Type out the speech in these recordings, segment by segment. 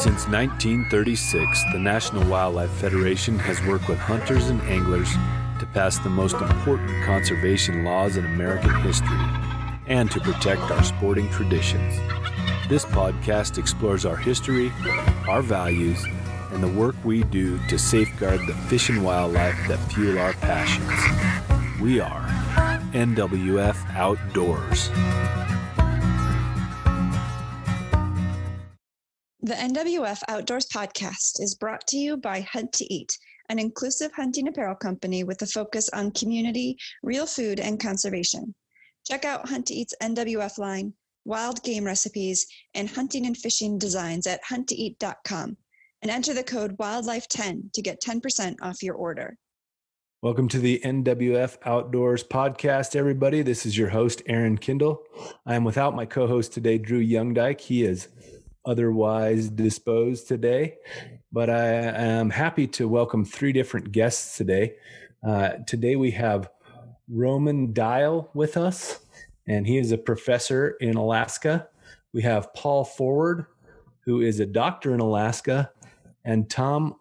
Since 1936, the National Wildlife Federation has worked with hunters and anglers to pass the most important conservation laws in American history and to protect our sporting traditions. This podcast explores our history, our values, and the work we do to safeguard the fish and wildlife that fuel our passions. We are NWF Outdoors. The NWF Outdoors podcast is brought to you by Hunt to Eat, an inclusive hunting apparel company with a focus on community, real food, and conservation. Check out Hunt to Eat's NWF line, wild game recipes, and hunting and fishing designs at hunttoeat.com and enter the code WILDLIFE10 to get 10% off your order. Welcome to the NWF Outdoors podcast, everybody. This is your host, Aaron Kindle. I am without my co-host today, Drew YoungeDyke. He is otherwise disposed today, but I am happy to welcome three different guests today. Today we have Roman Dial with us, and he is a professor in Alaska. We have Paul Forward, who is a doctor in Alaska, and Tom,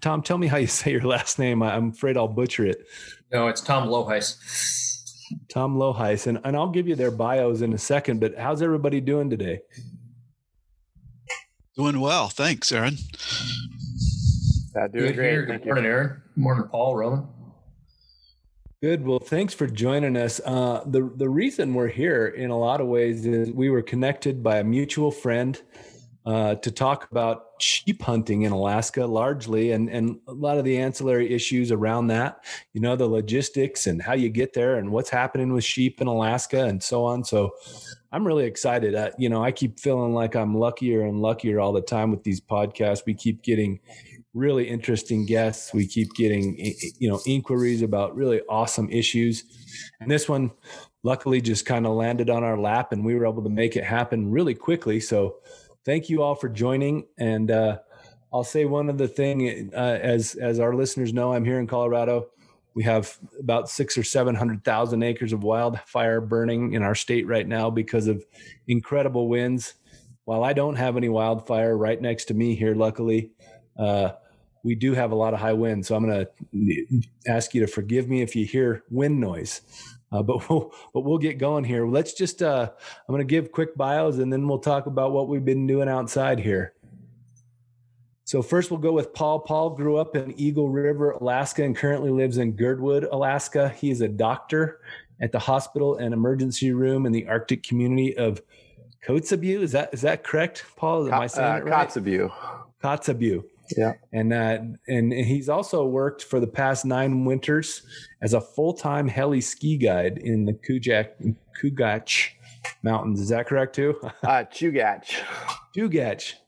tell me how you say your last name. I'm afraid I'll butcher it. No, it's Tom Lohuis. Tom Lohuis, and I'll give you their bios in a second, but how's everybody doing today? Doing well. Thanks, Aaron. Doing great. Good morning, Aaron. Good morning, Paul, Roman. Good. Well, thanks for joining us. The reason we're here in a lot of ways is we were connected by a mutual friend to talk about sheep hunting in Alaska largely and a lot of the ancillary issues around that, you know, the logistics and how you get there and what's happening with sheep in Alaska and so on. So I'm really excited. I keep feeling like I'm luckier and luckier all the time with these podcasts. We keep getting really interesting guests. We keep getting, inquiries about really awesome issues. And this one luckily just kind of landed on our lap and we were able to make it happen really quickly. So thank you all for joining. And I'll say one other thing, as our listeners know, I'm here in Colorado. We have about 600,000 or 700,000 acres of wildfire burning in our state right now because of incredible winds. While I don't have any wildfire right next to me here, luckily, we do have a lot of high winds. So I'm going to ask you to forgive me if you hear wind noise, but we'll get going here. Let's just, I'm going to give quick bios and then we'll talk about what we've been doing outside here. So first we'll go with Paul. Paul grew up in Eagle River, Alaska, and currently lives in Girdwood, Alaska. He is a doctor at the hospital and emergency room in the Arctic community of Kotzebue. Is that correct, Paul? Am I saying it right? Kotzebue. Yeah. And he's also worked for the past 9 winters as a full-time heli ski guide in the Chugach Mountains. Is that correct too? Chugach.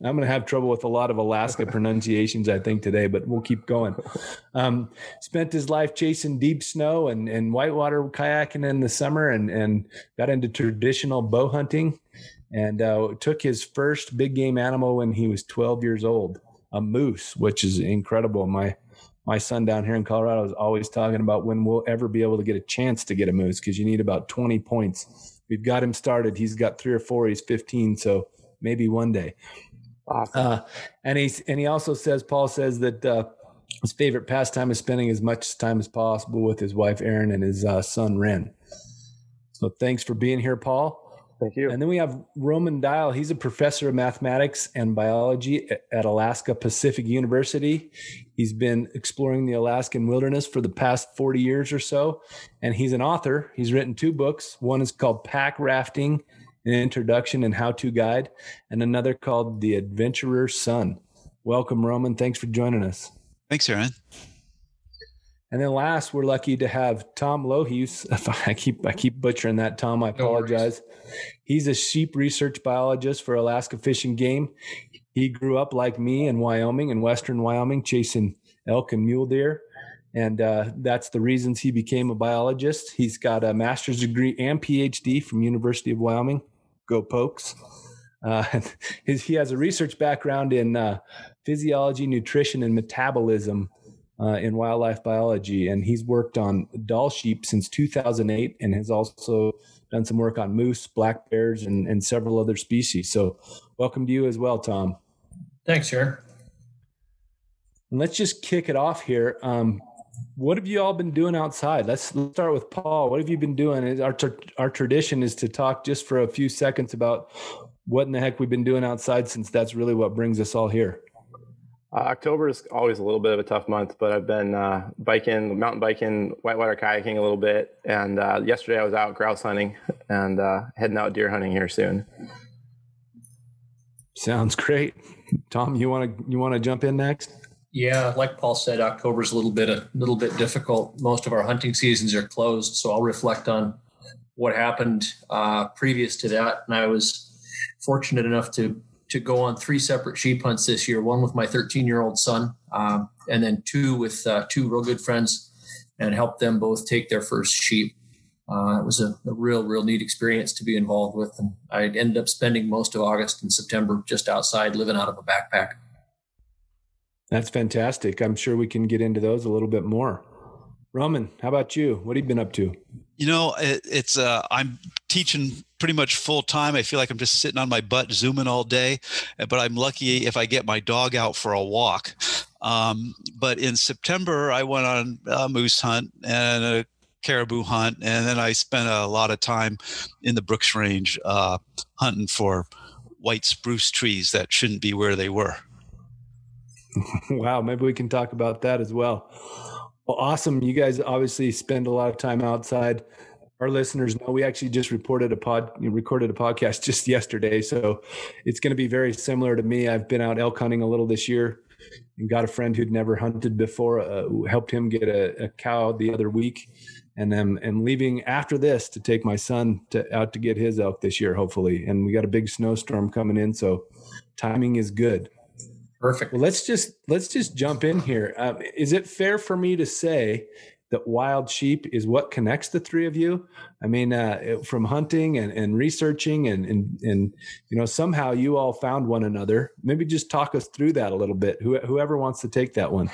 I'm going to have trouble with a lot of Alaska pronunciations, I think, today, but we'll keep going. Spent his life chasing deep snow and whitewater kayaking in the summer and got into traditional bow hunting and took his first big game animal when he was 12 years old, a moose, which is incredible. My son down here in Colorado is always talking about when we'll ever be able to get a chance to get a moose because you need about 20 points. We've got him started. He's got 3 or 4. He's 15, so maybe one day. Awesome. And he also says, Paul says that his favorite pastime is spending as much time as possible with his wife, Erin, and his son, Ren. So thanks for being here, Paul. Thank you. And then we have Roman Dial. He's a professor of mathematics and biology at Alaska Pacific University. He's been exploring the Alaskan wilderness for the past 40 years or so. And he's an author. He's written 2 books. One is called Pack Rafting, an Introduction and How to Guide, and another called The Adventurer's Son. Welcome, Roman. Thanks for joining us. Thanks, Aaron. And then last, we're lucky to have Tom Lohuis. I keep butchering that, Tom. I apologize. No, he's a sheep research biologist for Alaska Fish and Game. He grew up like me in Wyoming, in western Wyoming, chasing elk and mule deer. And that's the reasons he became a biologist. He's got a master's degree and PhD from University of Wyoming. Go Pokes. He has a research background in physiology, nutrition, and metabolism in wildlife biology, and he's worked on Dall sheep since 2008 and has also done some work on moose, black bears, and several other species. So welcome to you as well, Tom. Thanks, Aaron. Let's just kick it off here. What have you all been doing outside? Let's start with Paul. What have you been doing? Our tradition is to talk just for a few seconds about what in the heck we've been doing outside, since that's really what brings us all here. October is always a little bit of a tough month, but I've been mountain biking, whitewater kayaking a little bit. And yesterday I was out grouse hunting and heading out deer hunting here soon. Sounds great. Tom, you want to jump in next? Yeah, like Paul said, October's a little bit difficult. Most of our hunting seasons are closed, so I'll reflect on what happened previous to that. And I was fortunate enough to go on 3 separate sheep hunts this year, one with my 13-year-old son, and then 2 with 2 real good friends, and helped them both take their first sheep. It was a real neat experience to be involved with. And I ended up spending most of August and September just outside, living out of a backpack. That's fantastic. I'm sure we can get into those a little bit more. Roman, how about you? What have you been up to? You know, I'm teaching pretty much full time. I feel like I'm just sitting on my butt zooming all day, but I'm lucky if I get my dog out for a walk. But in September, I went on a moose hunt and a caribou hunt, and then I spent a lot of time in the Brooks Range hunting for white spruce trees that shouldn't be where they were. Wow, maybe we can talk about that as well. Well, awesome. You guys obviously spend a lot of time outside. Our listeners know we actually just recorded a podcast just yesterday, so it's going to be very similar to me. I've been out elk hunting a little this year, and got a friend who'd never hunted before, helped him get a cow the other week, and I'm leaving after this to take my son out to get his elk this year, hopefully. And we got a big snowstorm coming in, so timing is good. Perfect. Well, let's just jump in here. Is it fair for me to say that wild sheep is what connects the three of you? I mean, from hunting and researching and you know, somehow you all found one another. Maybe just talk us through that a little bit. Whoever wants to take that one.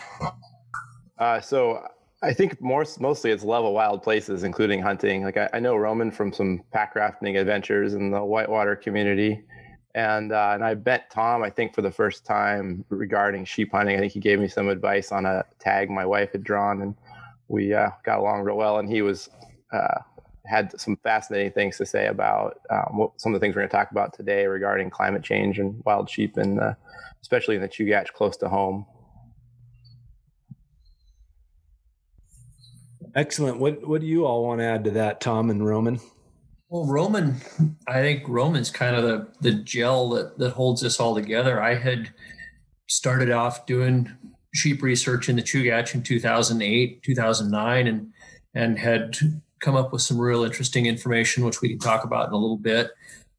So I think mostly it's love of wild places, including hunting. Like I know Roman from some pack rafting adventures in the whitewater community. And I bet Tom, I think for the first time regarding sheep hunting, I think he gave me some advice on a tag my wife had drawn, and we got along real well. And he was had some fascinating things to say about some of the things we're going to talk about today regarding climate change and wild sheep, and especially in the Chugach close to home. Excellent. What do you all want to add to that, Tom and Roman? Well, I think Roman's kind of the gel that holds this all together. I had started off doing sheep research in the Chugach in 2008, 2009, and had come up with some real interesting information, which we can talk about in a little bit.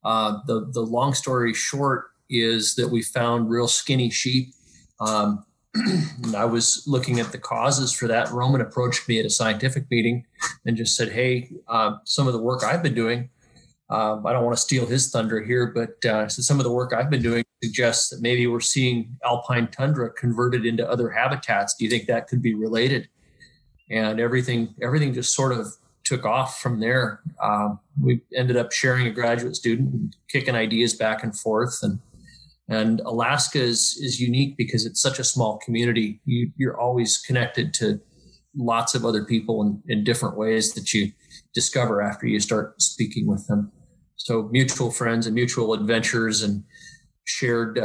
The long story short is that we found real skinny sheep. And I was looking at the causes for that. Roman approached me at a scientific meeting and just said, hey, some of the work I've been doing, I don't want to steal his thunder here, but so some of the work I've been doing suggests that maybe we're seeing alpine tundra converted into other habitats. Do you think that could be related? And everything just sort of took off from there. We ended up sharing a graduate student and kicking ideas back and forth. And Alaska is unique because it's such a small community. You're always connected to lots of other people in different ways that you discover after you start speaking with them. So mutual friends and mutual adventures and shared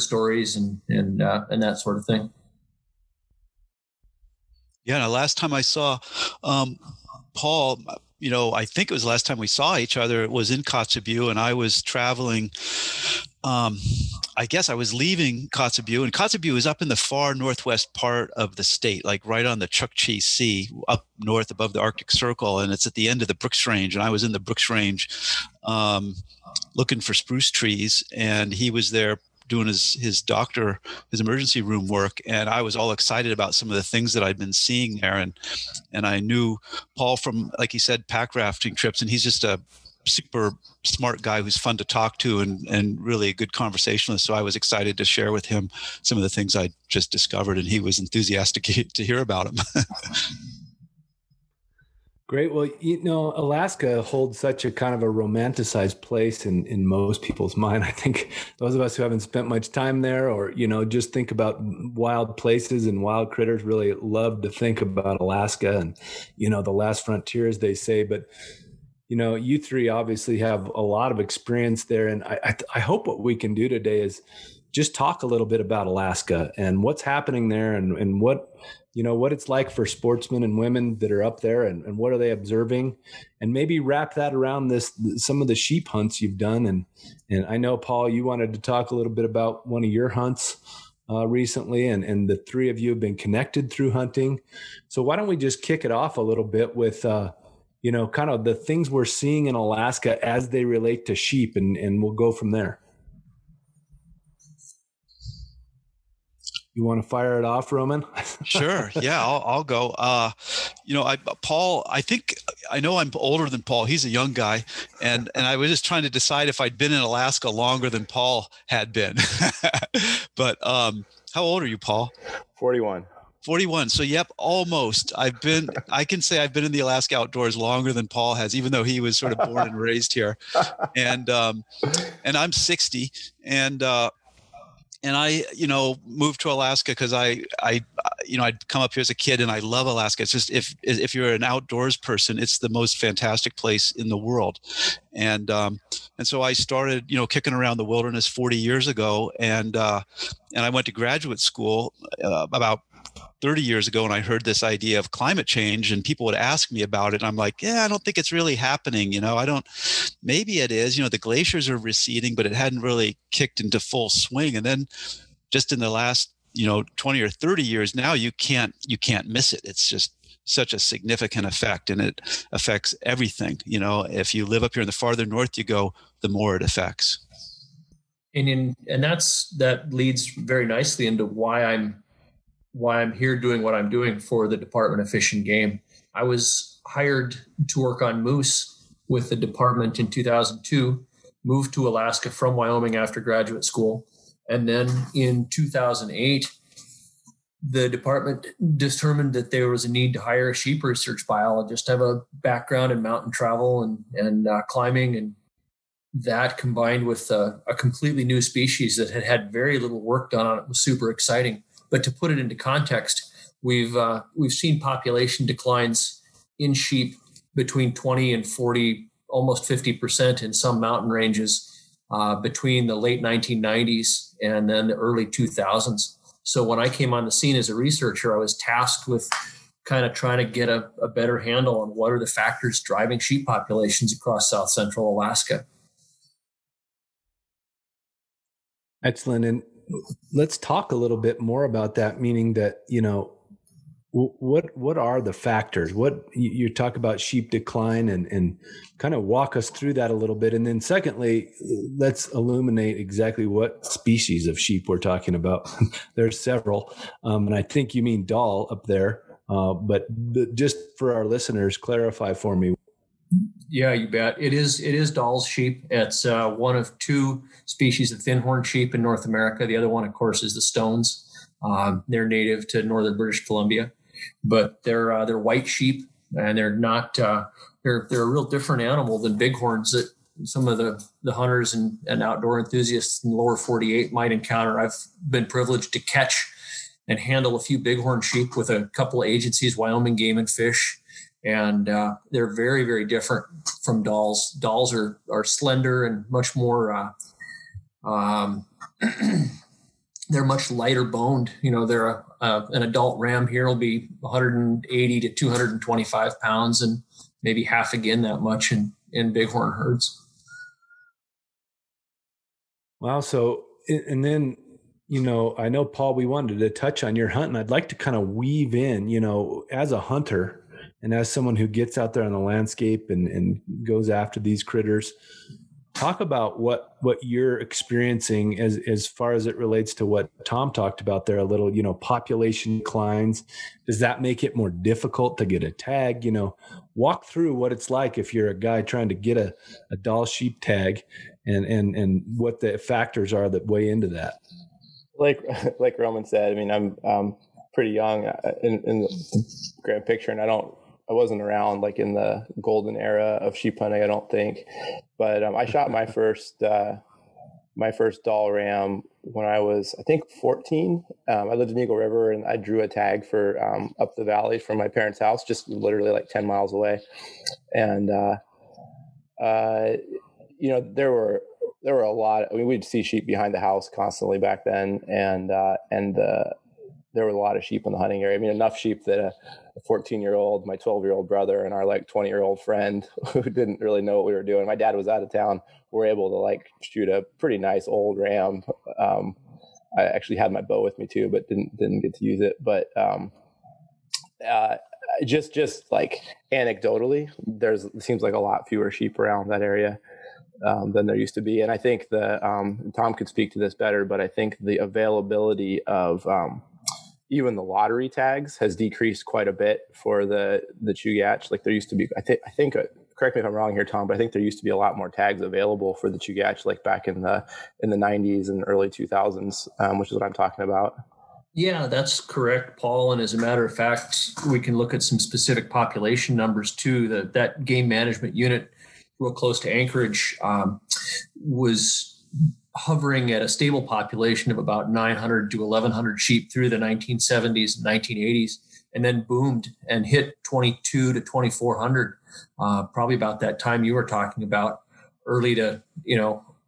stories and that sort of thing. Yeah, and the last time I saw Paul, you know, I think it was the last time we saw each other, it was in Kotzebue, and I was traveling. I guess I was leaving Kotzebue, and Kotzebue is up in the far northwest part of the state, like right on the Chukchi Sea, up north above the Arctic Circle, and it's at the end of the Brooks Range. And I was in the Brooks Range looking for spruce trees, and he was there doing his emergency room work, and I was all excited about some of the things that I'd been seeing there, and I knew Paul from, like he said, pack rafting trips, and he's just a super smart guy who's fun to talk to and really a good conversationalist. So I was excited to share with him some of the things I just discovered, and he was enthusiastic to hear about them. Great. Well, you know, Alaska holds such a kind of a romanticized place in most people's mind. I think those of us who haven't spent much time there, or, you know, just think about wild places and wild critters, really love to think about Alaska and, you know, the last frontier, as they say. But, you know, you three obviously have a lot of experience there. And I hope what we can do today is just talk a little bit about Alaska and what's happening there, and what, you know, what it's like for sportsmen and women that are up there, and what are they observing, and maybe wrap that around this, some of the sheep hunts you've done. And I know, Paul, you wanted to talk a little bit about one of your hunts recently, and the three of you have been connected through hunting. So why don't we just kick it off a little bit with, you know, kind of the things we're seeing in Alaska as they relate to sheep, and we'll go from there. You want to fire it off, Roman? Sure. Yeah, I'll go. You know, Paul, I think, I know I'm older than Paul. He's a young guy. And I was just trying to decide if I'd been in Alaska longer than Paul had been. But how old are you, Paul? 41. 41. So, yep, almost. I can say I've been in the Alaska outdoors longer than Paul has, even though he was sort of born and raised here. And I'm 60. And I, you know, moved to Alaska because I, you know, I'd come up here as a kid, and I love Alaska. It's just, if you're an outdoors person, it's the most fantastic place in the world. And so I started, you know, kicking around the wilderness 40 years ago. And I went to graduate school about 30 years ago, and I heard this idea of climate change, and people would ask me about it. And I'm like, yeah, I don't think it's really happening. You know, I don't, maybe it is, you know, the glaciers are receding, but it hadn't really kicked into full swing. And then just in the last, you know, 20 or 30 years now, you can't miss it. It's just such a significant effect, and it affects everything. You know, if you live up here, in the farther north you go, the more it affects. And that leads very nicely into why I'm here doing what I'm doing for the Department of Fish and Game. I was hired to work on moose with the department in 2002, moved to Alaska from Wyoming after graduate school. And then in 2008, the department determined that there was a need to hire a sheep research biologist, have a background in mountain travel and climbing. And that combined with a completely new species that had very little work done on it was super exciting. But to put it into context, we've seen population declines in sheep between 20 and 40, almost 50% in some mountain ranges between the late 1990s and then the early 2000s. So when I came on the scene as a researcher, I was tasked with kind of trying to get a better handle on what are the factors driving sheep populations across South Central Alaska. Excellent. And let's talk a little bit more about that, meaning that, you know, what are the factors? What you talk about sheep decline, and kind of walk us through that a little bit. And then secondly, let's illuminate exactly what species of sheep we're talking about. There's several. And I think you mean Dall up there. But just for our listeners, clarify for me. Yeah, you bet. It is Dall's sheep. It's one of two species of thin-horned sheep in North America. The other one, of course, is the Stones. They're native to northern British Columbia, but they're white sheep, and they're not they're a real different animal than bighorns that some of the hunters and outdoor enthusiasts in the lower 48 might encounter. I've been privileged to catch and handle a few bighorn sheep with a couple of agencies, Wyoming Game and Fish. And they're very, very different from Dalls. Dalls are slender and much more, they're much lighter boned. You know, they're an adult ram here will be 180 to 225 pounds and maybe half again that much in bighorn herds. Wow. So, and then, you know, I know, Paul, we wanted to touch on your hunt, and I'd like to kind of weave in, you know, as a hunter, and as someone who gets out there on the landscape and goes after these critters, talk about what you're experiencing as far as it relates to what Tom talked about there a little, you know, population declines. Does that make it more difficult to get a tag? You know, walk through what it's like if you're a guy trying to get a Dall sheep tag and what the factors are that weigh into that. Like Roman said, I mean, I'm pretty young in the grand picture, and I don't I wasn't around like in the golden era of sheep hunting, I don't think, but I shot my first Dall ram when I was, I think, 14. I lived in Eagle River, and I drew a tag for up the valley from my parents' house, just literally like 10 miles away. And, you know, there were a lot. I mean, we'd see sheep behind the house constantly back then. And there were a lot of sheep in the hunting area. I mean, enough sheep that a 14-year-old, my 12-year-old brother, and our like 20-year-old friend who didn't really know what we were doing. My dad was out of town. We're able to like shoot a pretty nice old ram. I actually had my bow with me too, but didn't get to use it. But just like anecdotally, it seems like a lot fewer sheep around that area than there used to be. And I think the Tom could speak to this better, but I think the availability of even the lottery tags has decreased quite a bit for the Chugach. Like there used to be, I think, correct me if I'm wrong here, Tom, but I think there used to be a lot more tags available for the Chugach, like back in the 90s and early 2000s, which is what I'm talking about. Yeah, that's correct, Paul. And as a matter of fact, we can look at some specific population numbers too. That game management unit, real close to Anchorage, was hovering at a stable population of about 900 to 1,100 sheep through the 1970s and 1980s, and then boomed and hit 22 to 2,400, probably about that time you were talking about, early to,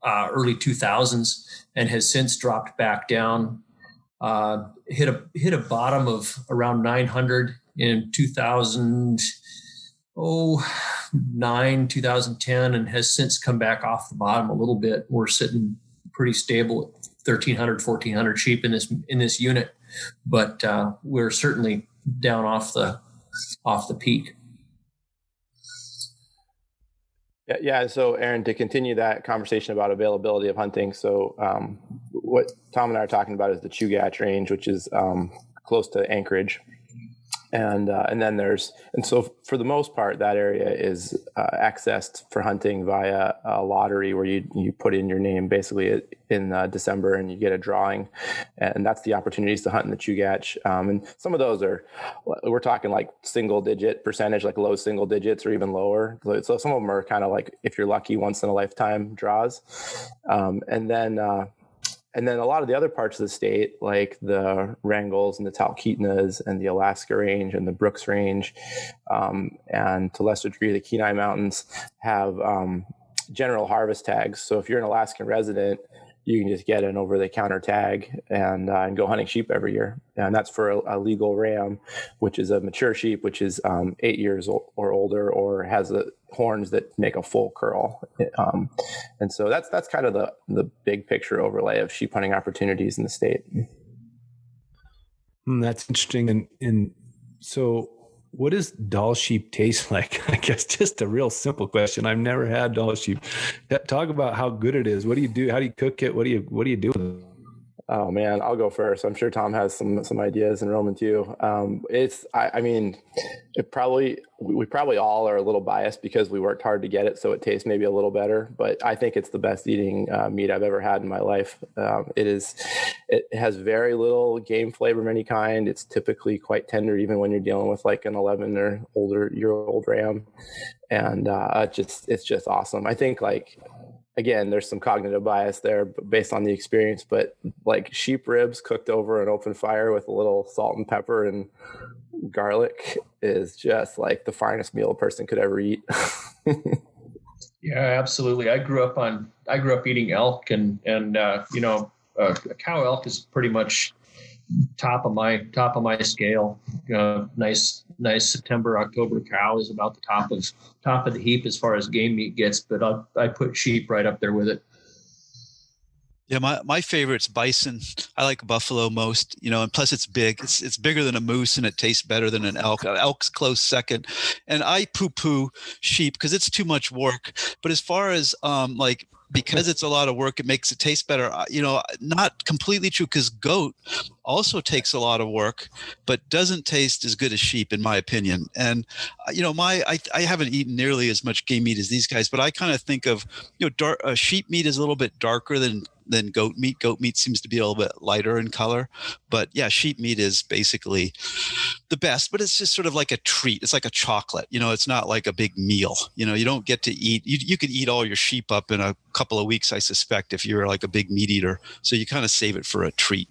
early 2000s, and has since dropped back down, hit a bottom of around 900 in 2009, 2010, and has since come back off the bottom a little bit. We're sitting pretty stable at 1,300, 1,400 sheep in this unit, but we're certainly down off the peak. Yeah. So, Aaron, to continue that conversation about availability of hunting, so what Tom and I are talking about is the Chugach Range, which is close to Anchorage, and then so for the most part, that area is accessed for hunting via a lottery where you put in your name basically in December and you get a drawing, and that's the opportunities to hunt in the Chugach. And some of those we're talking like single digit percentage, like low single digits or even lower. So some of them are kind of like, if you're lucky, once in a lifetime draws. And then a lot of the other parts of the state, like the Wrangels and the Talkeetnas and the Alaska Range and the Brooks Range, and to a lesser degree, the Kenai Mountains, have general harvest tags. So if you're an Alaskan resident, you can just get an over-the-counter tag and go hunting sheep every year. And that's for a legal ram, which is a mature sheep, which is 8 years or older, or has horns that make a full curl. And so that's kind of the big picture overlay of sheep hunting opportunities in the state. That's interesting. And so what does Dall sheep taste like? I guess just a real simple question. I've never had Dall sheep. Talk about how good it is. What do you do? How do you cook it? What do you do with it? Oh man, I'll go first. I'm sure Tom has some ideas, and Roman too. We probably all are a little biased because we worked hard to get it, so it tastes maybe a little better. But I think it's the best eating meat I've ever had in my life. It has very little game flavor of any kind. It's typically quite tender, even when you're dealing with like an 11 or older year old ram, and it's just awesome. I think like, again, there's some cognitive bias there based on the experience, but like sheep ribs cooked over an open fire with a little salt and pepper and garlic is just like the finest meal a person could ever eat. Yeah, absolutely. I grew up eating elk and a cow elk is pretty much top of my scale. Nice September, October cow is about the top of the heap as far as game meat gets, but I put sheep right up there with it. Yeah, my favorite's bison. I like buffalo most, and plus it's big. It's bigger than a moose, and it tastes better than an elk. Elk's close second. And I poo-poo sheep because it's too much work. But as far as because it's a lot of work, it makes it taste better. Not completely true, because goat also takes a lot of work, but doesn't taste as good as sheep, in my opinion. And, you know, I haven't eaten nearly as much game meat as these guys, but I kind of think of, you know, sheep meat is a little bit darker than goat meat. Goat meat seems to be a little bit lighter in color, but yeah, sheep meat is basically the best, but it's just sort of like a treat. It's like a chocolate, you know, it's not like a big meal. You know, you don't get to eat, you could eat all your sheep up in a couple of weeks, I suspect, if you're like a big meat eater. So you kind of save it for a treat.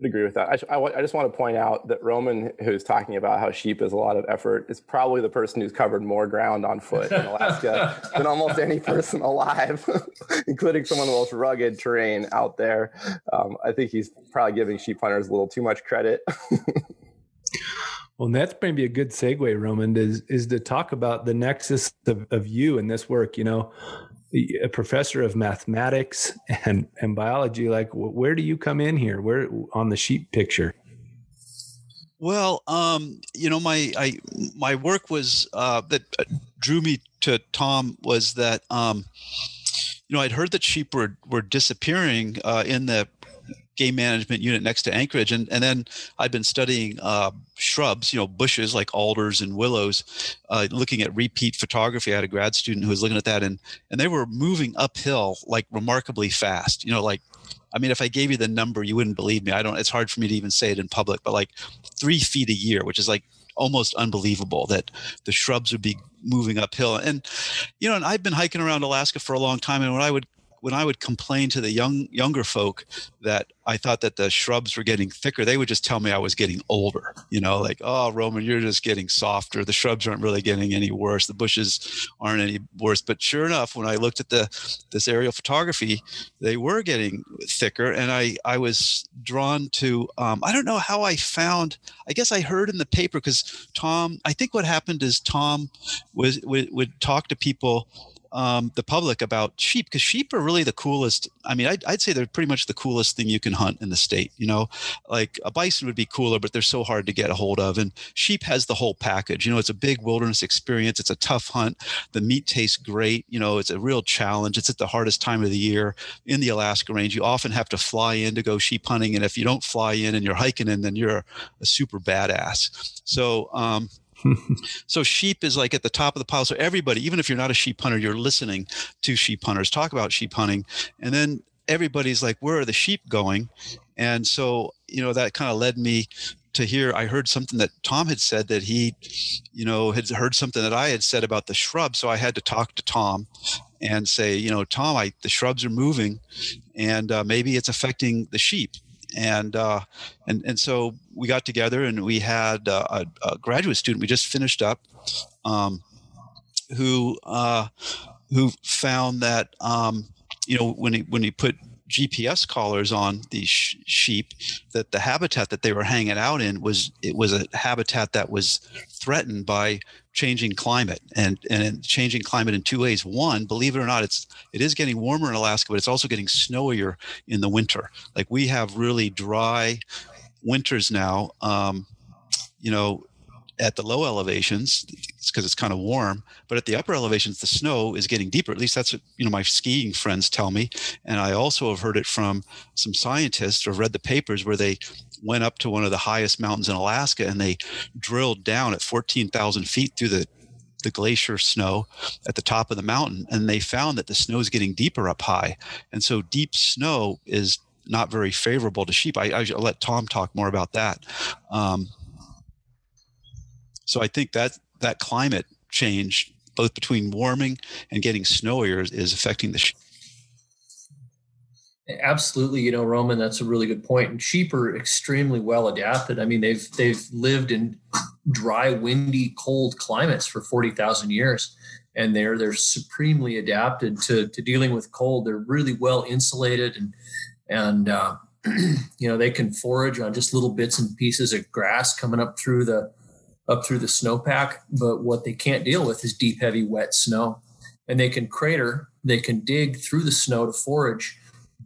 I'd agree with that. I just want to point out that Roman, who's talking about how sheep is a lot of effort, is probably the person who's covered more ground on foot in Alaska than almost any person alive, including some of the most rugged terrain out there. I think he's probably giving sheep hunters a little too much credit. Well, and that's maybe a good segue, Roman, is to talk about the nexus of you and this work. You know, a professor of mathematics and biology, like, where do you come in here? Where on the sheep picture? Well, you know, my work was, that drew me to Tom was that, you know, I'd heard that sheep were disappearing, in the game management unit next to Anchorage. And then I've been studying shrubs, you know, bushes like alders and willows, looking at repeat photography. I had a grad student who was looking at that and they were moving uphill like remarkably fast, you know, like, I mean, if I gave you the number, you wouldn't believe me. It's hard for me to even say it in public, but like 3 feet a year, which is like almost unbelievable that the shrubs would be moving uphill. And, you know, and I've been hiking around Alaska for a long time. And when I would complain to the younger folk that I thought that the shrubs were getting thicker, they would just tell me I was getting older, you know, like, oh, Roman, you're just getting softer. The shrubs aren't really getting any worse. The bushes aren't any worse. But sure enough, when I looked at this aerial photography, they were getting thicker. And I was drawn to, I don't know how I found, I guess I heard in the paper because Tom, I think what happened is Tom would talk to people, the public about sheep, because sheep are really the coolest. I mean, I'd say they're pretty much the coolest thing you can hunt in the state, you know, like a bison would be cooler, but they're so hard to get a hold of. And sheep has the whole package, you know, it's a big wilderness experience. It's a tough hunt. The meat tastes great. You know, it's a real challenge. It's at the hardest time of the year in the Alaska Range. You often have to fly in to go sheep hunting. And if you don't fly in and you're hiking in, then you're a super badass. So, so sheep is like at the top of the pile. So everybody, even if you're not a sheep hunter, you're listening to sheep hunters talk about sheep hunting. And then everybody's like, where are the sheep going? And so, you know, that kind of led me to hear, I heard something that Tom had said that he, you know, had heard something that I had said about the shrub. So I had to talk to Tom and say, you know, Tom, the shrubs are moving and maybe it's affecting the sheep. And so we got together and we had a graduate student we just finished up, who found that, you know, when he put GPS collars on these sheep, that the habitat that they were hanging out in was a habitat that was threatened by changing climate and changing climate in two ways. One, believe it or not, it is getting warmer in Alaska, but it's also getting snowier in the winter. Like we have really dry winters now, you know, at the low elevations, it's because it's kind of warm, but at the upper elevations, the snow is getting deeper. At least that's what, you know, my skiing friends tell me. And I also have heard it from some scientists or read the papers where they went up to one of the highest mountains in Alaska and they drilled down at 14,000 feet through the glacier snow at the top of the mountain. And they found that the snow is getting deeper up high. And so deep snow is not very favorable to sheep. I'll let Tom talk more about that. So I think that climate change, both between warming and getting snowier, is affecting the sheep. Absolutely. You know, Roman, that's a really good point. And sheep are extremely well adapted. I mean, they've lived in dry, windy, cold climates for 40,000 years. And they're supremely adapted to dealing with cold. They're really well insulated and you know, they can forage on just little bits and pieces of grass coming up through the snowpack, but what they can't deal with is deep, heavy, wet snow. And they can crater, they can dig through the snow to forage,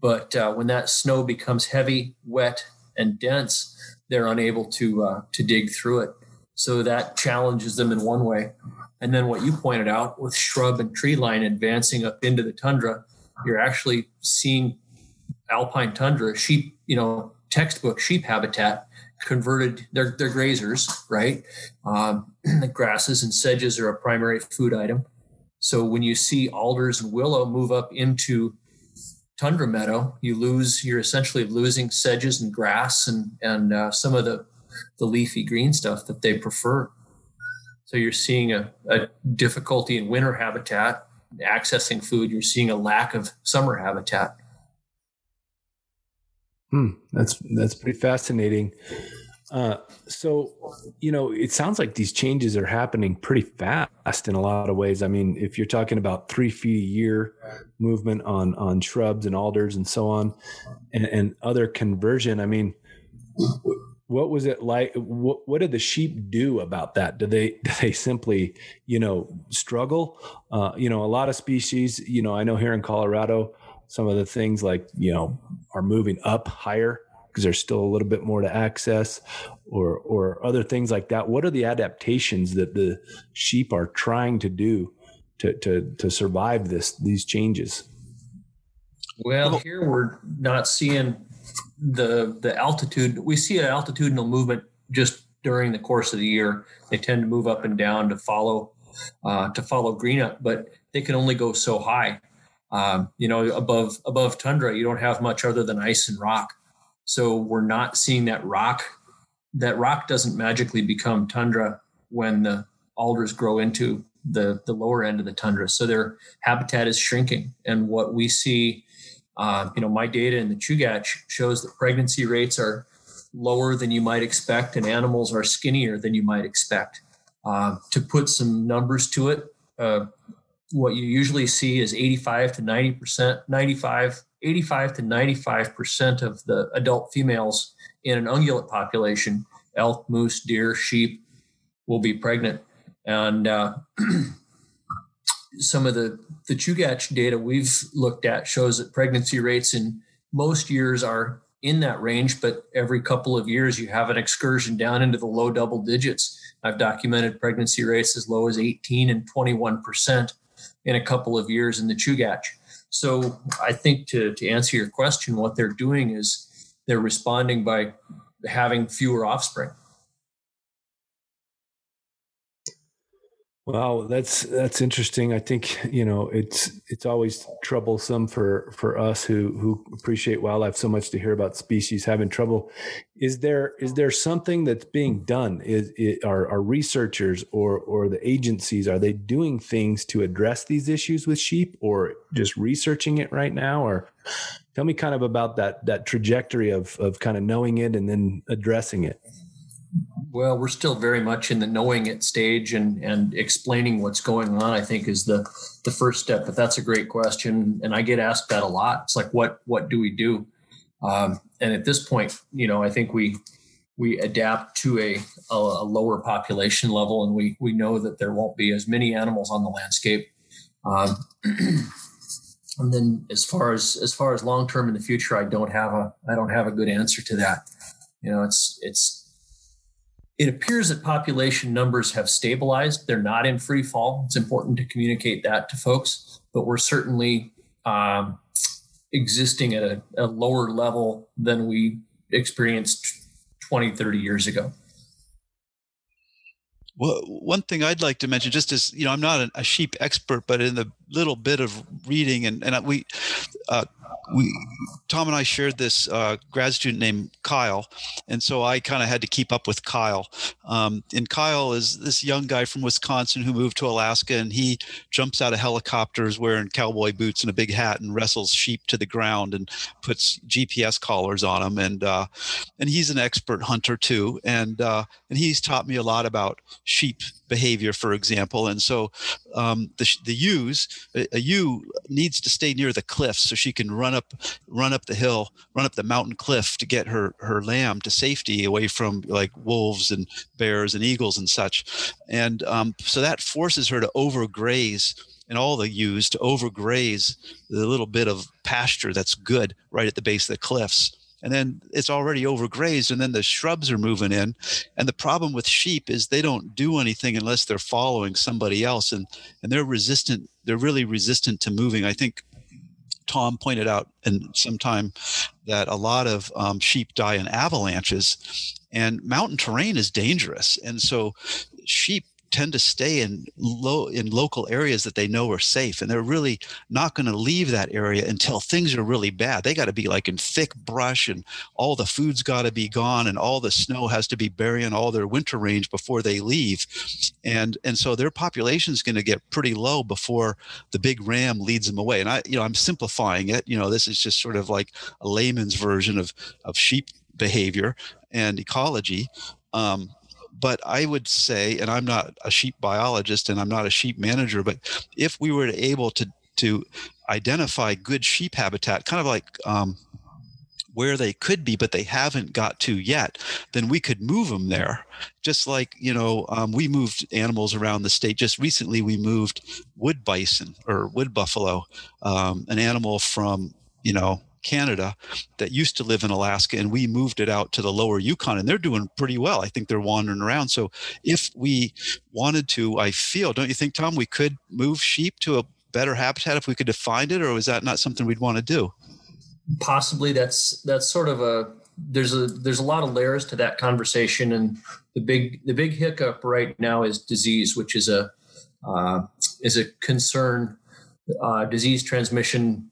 but when that snow becomes heavy, wet, and dense, they're unable to dig through it. So that challenges them in one way. And then what you pointed out with shrub and tree line advancing up into the tundra, you're actually seeing alpine tundra, sheep, you know, textbook sheep habitat, converted their grazers, right? The grasses and sedges are a primary food item. So when you see alders and willow move up into tundra meadow, you're essentially losing sedges and grass and some of the leafy green stuff that they prefer. So you're seeing a difficulty in winter habitat, accessing food. You're seeing a lack of summer habitat. That's pretty fascinating. So, it sounds like these changes are happening pretty fast in a lot of ways. I mean, if you're talking about 3 feet a year movement on shrubs and alders and so on, and other conversion, I mean, what was it like? What did the sheep do about that? Do they simply, struggle? A lot of species, I know here in Colorado, some of the things like, are moving up higher because there's still a little bit more to access or other things like that. What are the adaptations that the sheep are trying to do to survive these changes? Well, here we're not seeing the altitude. We see an altitudinal movement just during the course of the year. They tend to move up and down to follow greenup, but they can only go so high. Above tundra, you don't have much other than ice and rock. So we're not seeing that rock. That rock doesn't magically become tundra when the alders grow into the lower end of the tundra. So their habitat is shrinking. And what we see, my data in the Chugach shows that pregnancy rates are lower than you might expect, and animals are skinnier than you might expect. To put some numbers to it, what you usually see is 85 to 95% of the adult females in an ungulate population, elk, moose, deer, sheep, will be pregnant. And some of the Chugach data we've looked at shows that pregnancy rates in most years are in that range, but every couple of years you have an excursion down into the low double digits. I've documented pregnancy rates as low as 18 and 21% in a couple of years in the Chugach. So I think to answer your question, what they're doing is they're responding by having fewer offspring. Wow, that's interesting. I think, it's always troublesome for us who appreciate wildlife so much to hear about species having trouble. Is there something that's being done? Are researchers or the agencies, are they doing things to address these issues with sheep, or just researching it right now? Or tell me kind of about that trajectory of kind of knowing it and then addressing it. Well, we're still very much in the knowing it stage, and explaining what's going on, I think, is the first step. But that's a great question, and I get asked that a lot. It's like, what do we do? And at this point, I think we adapt to a lower population level, and we know that there won't be as many animals on the landscape. And then, as far as long term in the future, I don't have a good answer to that. It appears that population numbers have stabilized. They're not in free fall. It's important to communicate that to folks, but we're certainly existing at a lower level than we experienced 20, 30 years ago. Well, one thing I'd like to mention, just as, I'm not a sheep expert, but in the little bit of reading, and we Tom and I shared this grad student named Kyle, and so I kind of had to keep up with Kyle. And Kyle is this young guy from Wisconsin who moved to Alaska, and he jumps out of helicopters wearing cowboy boots and a big hat and wrestles sheep to the ground and puts GPS collars on them. And he's an expert hunter too, and he's taught me a lot about sheep behavior, for example. And so the ewes, a ewe needs to stay near the cliff so she can run up the hill, run up the mountain cliff to get her lamb to safety away from like wolves and bears and eagles and such. And so that forces her to overgraze, and all the ewes to overgraze the little bit of pasture that's good right at the base of the cliffs. And then it's already overgrazed, and then the shrubs are moving in. And the problem with sheep is they don't do anything unless they're following somebody else, and they're resistant. They're really resistant to moving. I think Tom pointed out in some time that a lot of sheep die in avalanches, and mountain terrain is dangerous. And so sheep tend to stay in local areas that they know are safe, and they're really not going to leave that area until things are really bad. They got to be like in thick brush, and all the food's got to be gone, and all the snow has to be burying all their winter range before they leave. And so their population is going to get pretty low before the big ram leads them away. And I'm simplifying it. You know, this is just sort of like a layman's version of sheep behavior and ecology. But I would say, and I'm not a sheep biologist and I'm not a sheep manager, but if we were able to identify good sheep habitat, kind of like where they could be, but they haven't got to yet, then we could move them there. Just like, we moved animals around the state. Just recently, we moved wood bison or wood buffalo, an animal from, Canada that used to live in Alaska, and we moved it out to the lower Yukon, and they're doing pretty well. I think they're wandering around. So if we wanted to, I feel, don't you think, Tom, we could move sheep to a better habitat if we could define it, or is that not something we'd want to do? Possibly. That's sort of there's a lot of layers to that conversation. And the big hiccup right now is disease, which is a concern, disease transmission,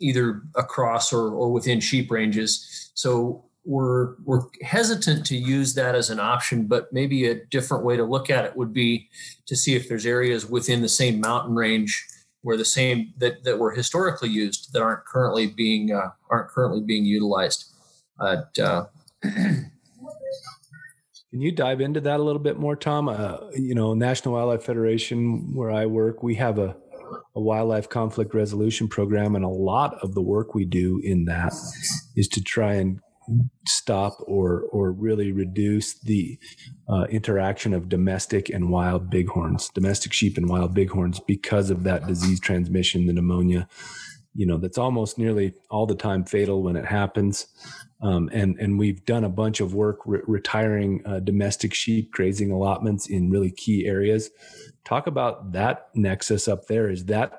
either across or within sheep ranges. So we're hesitant to use that as an option, but maybe a different way to look at it would be to see if there's areas within the same mountain range where the same that were historically used that aren't currently being utilized. Can you dive into that a little bit more, Tom? National Wildlife Federation, where I work, we have a wildlife conflict resolution program. And a lot of the work we do in that is to try and stop or really reduce the interaction of domestic and wild bighorns, domestic sheep and wild bighorns, because of that disease transmission, the pneumonia, that's almost nearly all the time fatal when it happens. And we've done a bunch of work retiring domestic sheep grazing allotments in really key areas. Talk about that nexus up there. Is that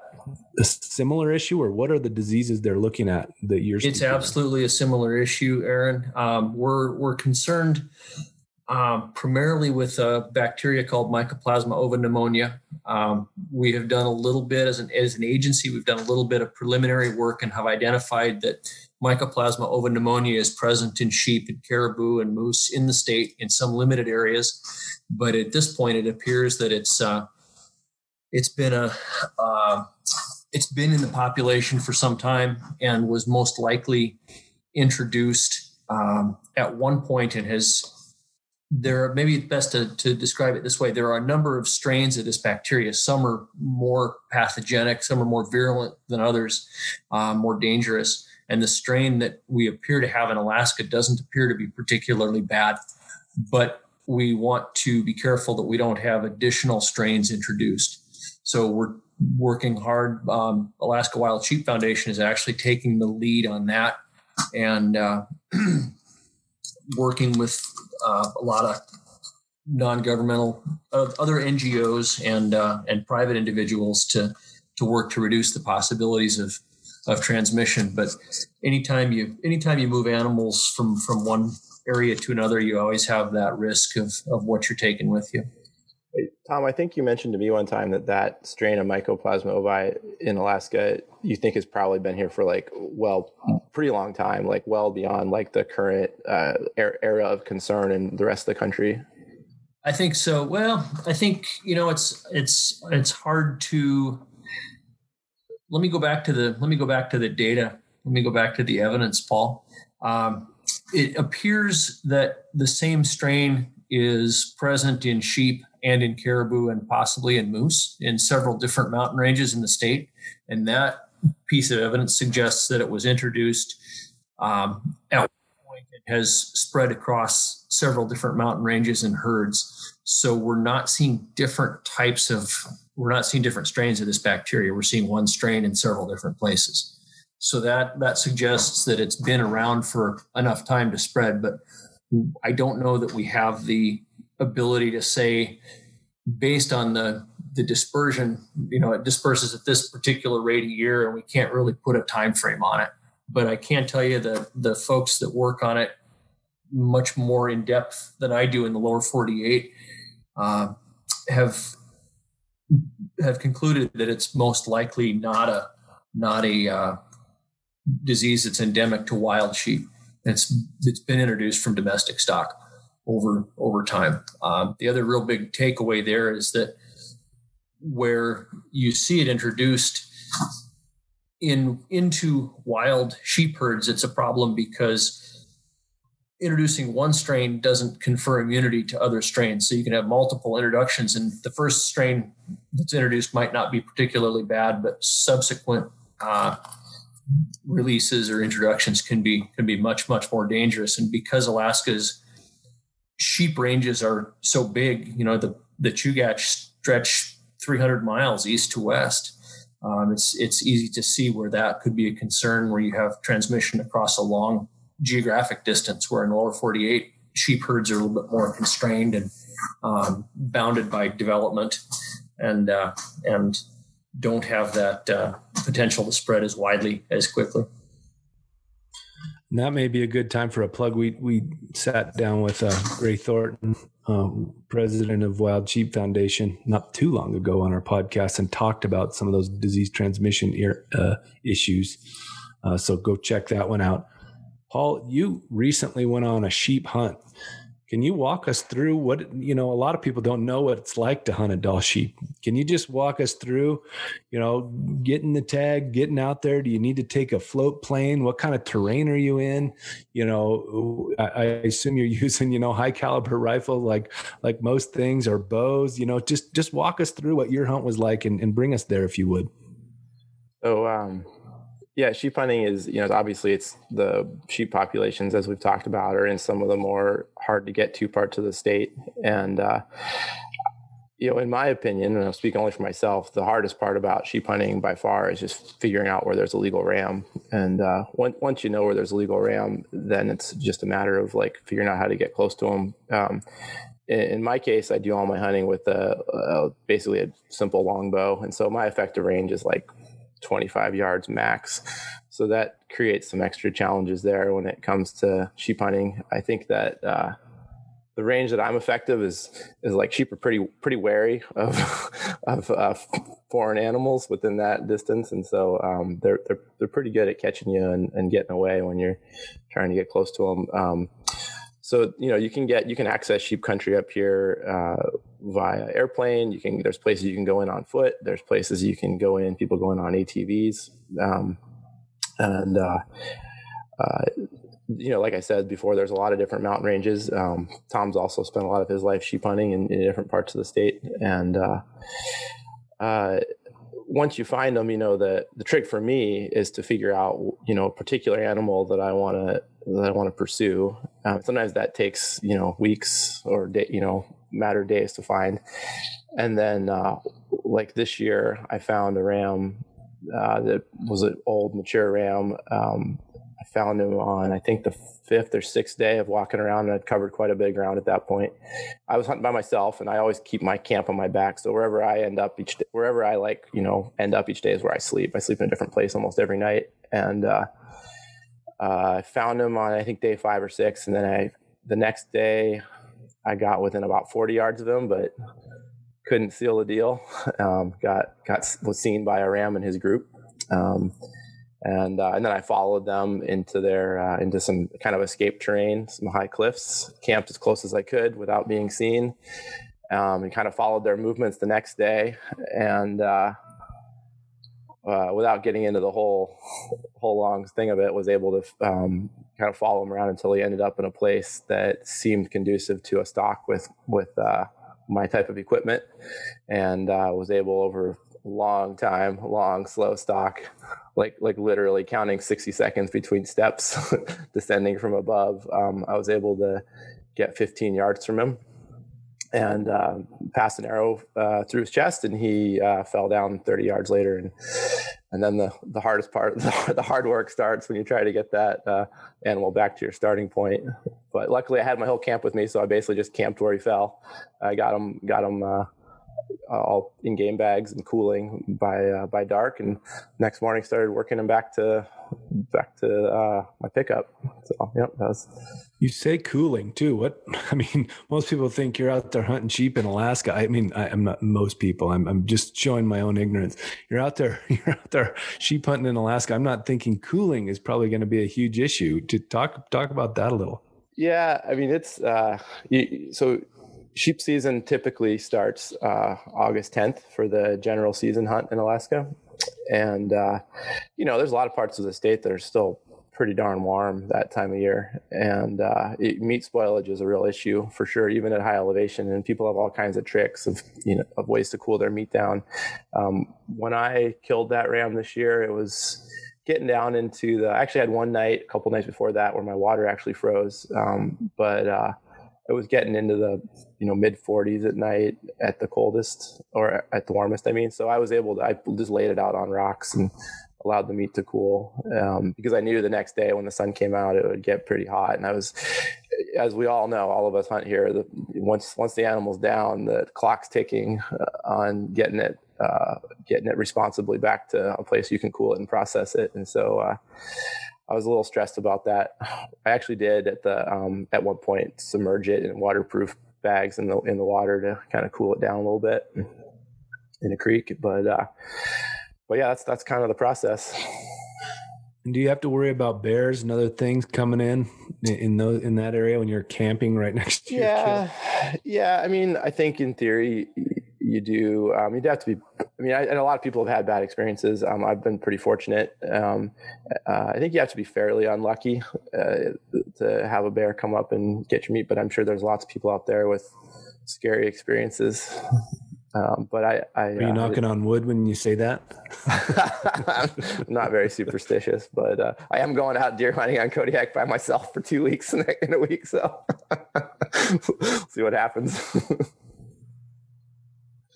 a similar issue, or what are the diseases they're looking at that you're speaking? It's absolutely a similar issue, Aaron. We're concerned primarily with a bacteria called Mycoplasma ovine pneumonia. We have done a little bit as an agency. We've done a little bit of preliminary work and have identified that Mycoplasma ovine pneumonia is present in sheep and caribou and moose in the state in some limited areas. But at this point, it appears that it's been in the population for some time and was most likely introduced at one point, and maybe it's best to describe it this way. There are a number of strains of this bacteria. Some are more pathogenic, some are more virulent than others, more dangerous. And the strain that we appear to have in Alaska doesn't appear to be particularly bad, but we want to be careful that we don't have additional strains introduced. So we're working hard. Alaska Wild Sheep Foundation is actually taking the lead on that and working with a lot of non-governmental other NGOs and private individuals to work to reduce the possibilities of transmission. But anytime you move animals from one area to another, you always have that risk of what you're taking with you. Tom, I think you mentioned to me one time that strain of Mycoplasma ovine in Alaska, you think has probably been here for pretty long time, well beyond the current era of concern in the rest of the country. I think so. Well, I think, it's hard to, let me go back to the data. Let me go back to the evidence, Paul. It appears that the same strain is present in sheep and in caribou and possibly in moose in several different mountain ranges in the state. And that piece of evidence suggests that it was introduced at one point. It has spread across several different mountain ranges and herds. So we're not seeing different strains of this bacteria. We're seeing one strain in several different places. So that suggests that it's been around for enough time to spread, but I don't know that we have the ability to say, based on the the dispersion, you know, it disperses at this particular rate a year, and we can't really put a time frame on it. But I can tell you that the folks that work on it much more in depth than I do in the lower 48 have concluded that it's most likely not a disease that's endemic to wild sheep. It's been introduced from domestic stock over time. The other real big takeaway there is that where you see it introduced into wild sheep herds, it's a problem because introducing one strain doesn't confer immunity to other strains. So you can have multiple introductions, and the first strain that's introduced might not be particularly bad, but subsequent releases or introductions can be much, much more dangerous. And because Alaska's sheep ranges are so big, you know, the Chugach stretch 300 miles east to west. It's easy to see where that could be a concern, where you have transmission across a long geographic distance, where in lower 48 sheep herds are a little bit more constrained and bounded by development and don't have that potential to spread as widely as quickly. And that may be a good time for a plug. We sat down with Gray Thornton, president of Wild Sheep Foundation, not too long ago on our podcast, and talked about some of those disease transmission issues. So go check that one out. Paul, you recently went on a sheep hunt. Can you walk us through what, you know, a lot of people don't know what it's like to hunt a Dall sheep. Can you just walk us through, you know, getting the tag, getting out there? Do you need to take a float plane? What kind of terrain are you in? You know, I assume you're using, you know, high caliber rifle, like most things, or bows, you know, just walk us through what your hunt was like and bring us there if you would. So, yeah, sheep hunting is, you know, obviously it's the sheep populations, as we've talked about, are in some of the more hard to get to parts of the state. And, you know, in my opinion, and I'll speak only for myself, the hardest part about sheep hunting by far is just figuring out where there's a legal ram. And once you know where there's a legal ram, then it's just a matter of like figuring out how to get close to them. In my case, I do all my hunting with basically a simple longbow. And so my effective range is like 25 yards max. So that creates some extra challenges there when it comes to sheep hunting. I think that the range that I'm effective is like sheep are pretty wary of foreign animals within that distance. And so they're pretty good at catching you and getting away when you're trying to get close to them. So, you know, you can access sheep country up here via airplane. There's places you can go in on foot. There's places you can go in, people going on ATVs. You know, like I said before, there's a lot of different mountain ranges. Tom's also spent a lot of his life sheep hunting in different parts of the state. And once you find them, you know, the trick for me is to figure out, you know, a particular animal that I want to pursue. Sometimes that takes, you know, weeks or day, you know, matter of days to find. And then like this year, I found a ram that was an old mature ram. I found him on, I think, the 5th or 6th day of walking around, and I'd covered quite a bit of ground at that point. I was hunting by myself, and I always keep my camp on my back. So wherever I end up each day, is where I sleep. I sleep in a different place almost every night. And I found him on, I think, day 5 or 6. And then the next day I got within about 40 yards of him, but couldn't seal the deal. Was seen by a ram in his group. And then I followed them into into some kind of escape terrain, some high cliffs, camped as close as I could without being seen. And kind of followed their movements the next day. And, without getting into the whole long thing of it, was able to kind of follow him around until he ended up in a place that seemed conducive to a stock with my type of equipment, and was able over a long time, long slow stock, like literally counting 60 seconds between steps, descending from above. I was able to get 15 yards from him, and passed an arrow through his chest, and he fell down 30 yards later. And then the hardest part, the hard work starts when you try to get that animal back to your starting point. But luckily I had my whole camp with me, so I basically just camped where he fell. I got him all in game bags and cooling by dark, and next morning started working them back to my pickup. So yep, that was. You say cooling too. What I mean, most people think you're out there hunting sheep in Alaska. I mean, I'm not most people. I'm just showing my own ignorance. You're out there sheep hunting in Alaska. I'm not thinking cooling is probably going to be a huge issue. To talk about that a little. Yeah, I mean it's so. Sheep season typically starts August 10th for the general season hunt in Alaska. And, there's a lot of parts of the state that are still pretty darn warm that time of year. And meat spoilage is a real issue for sure, even at high elevation. And people have all kinds of tricks of ways to cool their meat down. When I killed that ram this year, it was getting down into I actually had one night, a couple nights before that, where my water actually froze. But it was getting into the mid 40s at night at the coldest, or at the warmest, I mean. So I was able to, I just laid it out on rocks and allowed the meat to cool because I knew the next day when the sun came out, it would get pretty hot. And I was, as we all know, all of us hunt here, once the animal's down, the clock's ticking on getting it responsibly back to a place you can cool it and process it. And so, I was a little stressed about that. I actually did at one point submerge it in waterproof bags in the water to kind of cool it down a little bit in a creek. But yeah, that's kind of the process. And do you have to worry about bears and other things coming in that area when you're camping right next to your kill? Yeah. I mean, I think in theory you do. You'd have to be. I mean, and a lot of people have had bad experiences. I've been pretty fortunate. I think you have to be fairly unlucky to have a bear come up and get your meat, but I'm sure there's lots of people out there with scary experiences. Are you knocking on wood when you say that? I'm not very superstitious, but I am going out deer hunting on Kodiak by myself for 2 weeks in a week, so see what happens.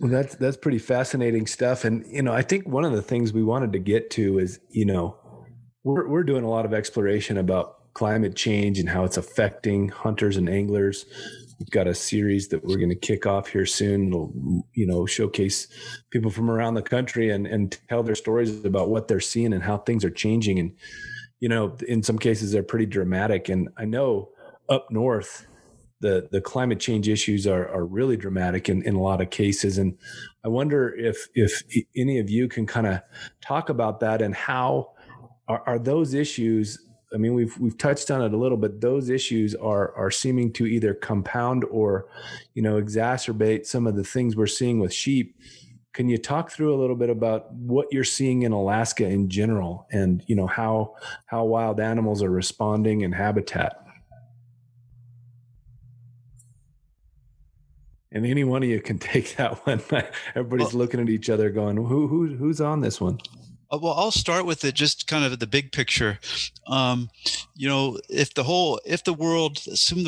Well, that's pretty fascinating stuff. And, I think one of the things we wanted to get to is, we're doing a lot of exploration about climate change and how it's affecting hunters and anglers. We've got a series that we're going to kick off here soon. It'll, showcase people from around the country and tell their stories about what they're seeing and how things are changing. And, in some cases they're pretty dramatic. And I know up north, the climate change issues are really dramatic in a lot of cases. And I wonder if any of you can kind of talk about that and how are those issues. I mean, we've touched on it a little, but those issues are seeming to either compound or, exacerbate some of the things we're seeing with sheep. Can you talk through a little bit about what you're seeing in Alaska in general and, how wild animals are responding in habitat? And any one of you can take that one. Everybody's looking at each other going, who's on this one? Well, I'll start with it, just kind of the big picture. Assume the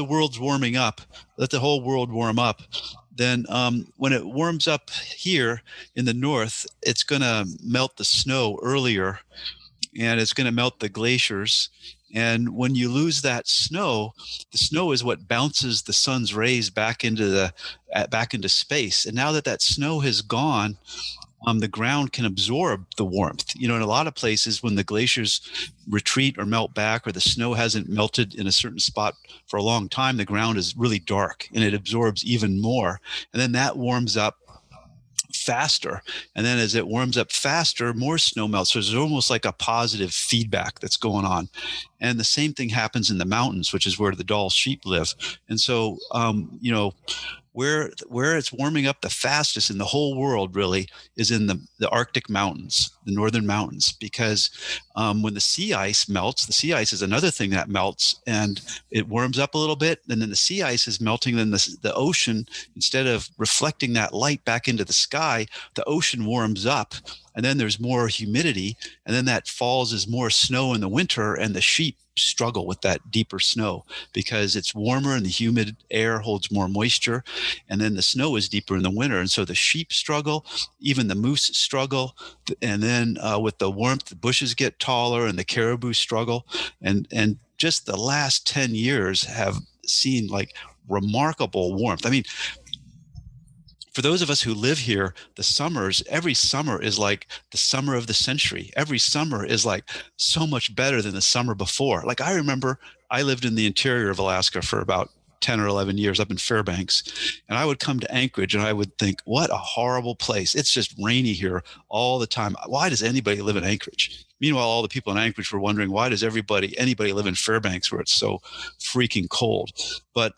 world's warming up, let the whole world warm up. Then when it warms up here in the north, it's going to melt the snow earlier and it's going to melt the glaciers. And when you lose that snow, the snow is what bounces the sun's rays back into space. And now that snow has gone, the ground can absorb the warmth. In a lot of places when the glaciers retreat or melt back or the snow hasn't melted in a certain spot for a long time, the ground is really dark and it absorbs even more. And then that warms up faster, and then as it warms up faster, more snow melts. So it's almost like a positive feedback that's going on, and the same thing happens in the mountains, which is where the Dall sheep live. And so where it's warming up the fastest in the whole world really is in the Arctic mountains, the northern mountains, because when the sea ice melts, the sea ice is another thing that melts, and it warms up a little bit, and then the sea ice is melting, then the ocean, instead of reflecting that light back into the sky, the ocean warms up, and then there's more humidity, and then that falls as more snow in the winter, and the sheep struggle with that deeper snow because it's warmer and the humid air holds more moisture, and then the snow is deeper in the winter, and so the sheep struggle, even the moose struggle, and then with the warmth the bushes get taller and the caribou struggle, and just the last 10 years have seen remarkable warmth. I mean, for those of us who live here, the summers, every summer is like the summer of the century. Every summer is like so much better than the summer before. Like I remember I lived in the interior of Alaska for about 10 or 11 years up in Fairbanks, and I would come to Anchorage and I would think, what a horrible place. It's just rainy here all the time. Why does anybody live in Anchorage? Meanwhile, all the people in Anchorage were wondering, why does anybody live in Fairbanks where it's so freaking cold? But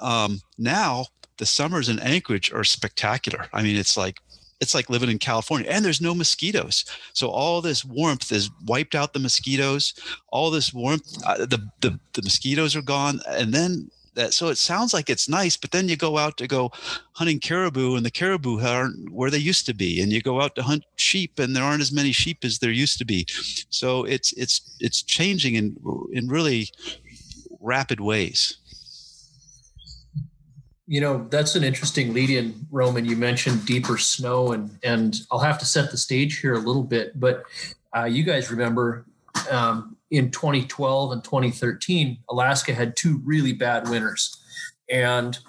now the summers in Anchorage are spectacular. I mean, it's like living in California, and there's no mosquitoes. So all this warmth has wiped out the mosquitoes. All this warmth, the mosquitoes are gone. And then so it sounds like it's nice, but then you go out to go hunting caribou, and the caribou aren't where they used to be. And you go out to hunt sheep, and there aren't as many sheep as there used to be. So it's changing in really rapid ways. You know, that's an interesting lead-in, Roman. You mentioned deeper snow, and I'll have to set the stage here a little bit, but you guys remember in 2012 and 2013, Alaska had two really bad winters. And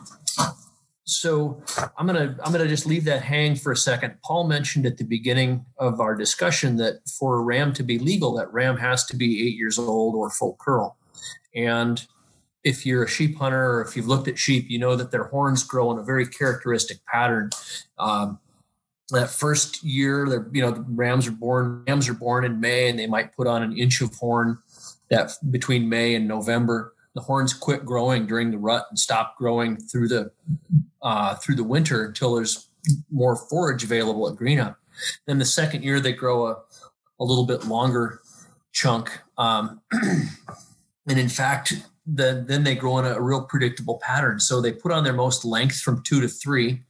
so I'm going to just leave that hang for a second. Paul mentioned at the beginning of our discussion that for a ram to be legal, that ram has to be 8 years old or full curl. And if you're a sheep hunter, or if you've looked at sheep, you know that their horns grow in a very characteristic pattern. That first year, you know, the rams are born in May, and they might put on an inch of horn that between May and November. The horns quit growing during the rut and stop growing through the winter until there's more forage available at greenup. Then the second year, they grow a little bit longer chunk. And in fact, then they grow in a real predictable pattern. So they put on their most length from 2 to 3,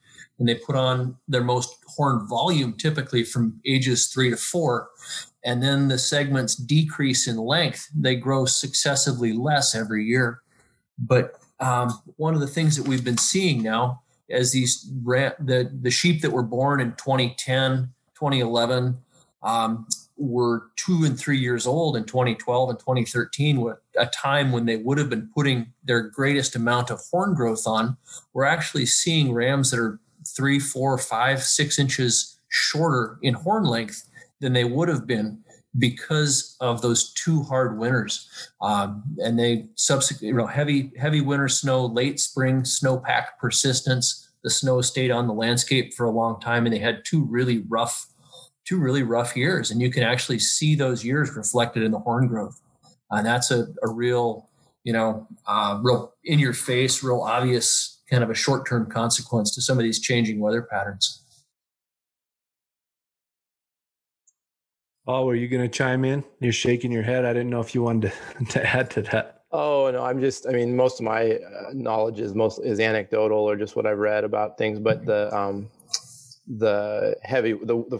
and they put on their most horn volume typically from ages 3 to 4. And then the segments decrease in length. They grow successively less every year. But one of the things that we've been seeing now is the sheep that were born in 2010, 2011, were 2 and 3 years old in 2012 and 2013, a time when they would have been putting their greatest amount of horn growth on. We're actually seeing rams that are 3, 4, 5, 6 inches shorter in horn length than they would have been because of those two hard winters. And they subsequently, you know, heavy winter snow, late spring snowpack persistence. The snow stayed on the landscape for a long time, and they had two really rough years, and you can actually see those years reflected in the horn growth. And that's a real, you know, real in your face, real obvious kind of a short-term consequence to some of these changing weather patterns. Paul, were you going to chime in? You're shaking your head. I didn't know if you wanted to add to that. Oh, no, most of my knowledge is anecdotal or just what I've read about things, but the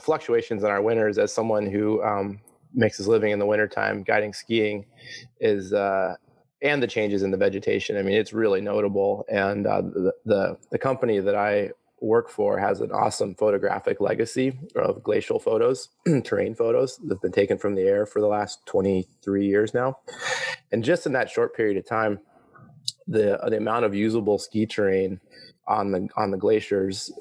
fluctuations in our winters, as someone who makes his living in the wintertime guiding skiing, is and the changes in the vegetation, I mean, it's really notable. And the company that I work for has an awesome photographic legacy of glacial photos, terrain photos that have been taken from the air for the last 23 years now. And just in that short period of time, the amount of usable ski terrain on the glaciers,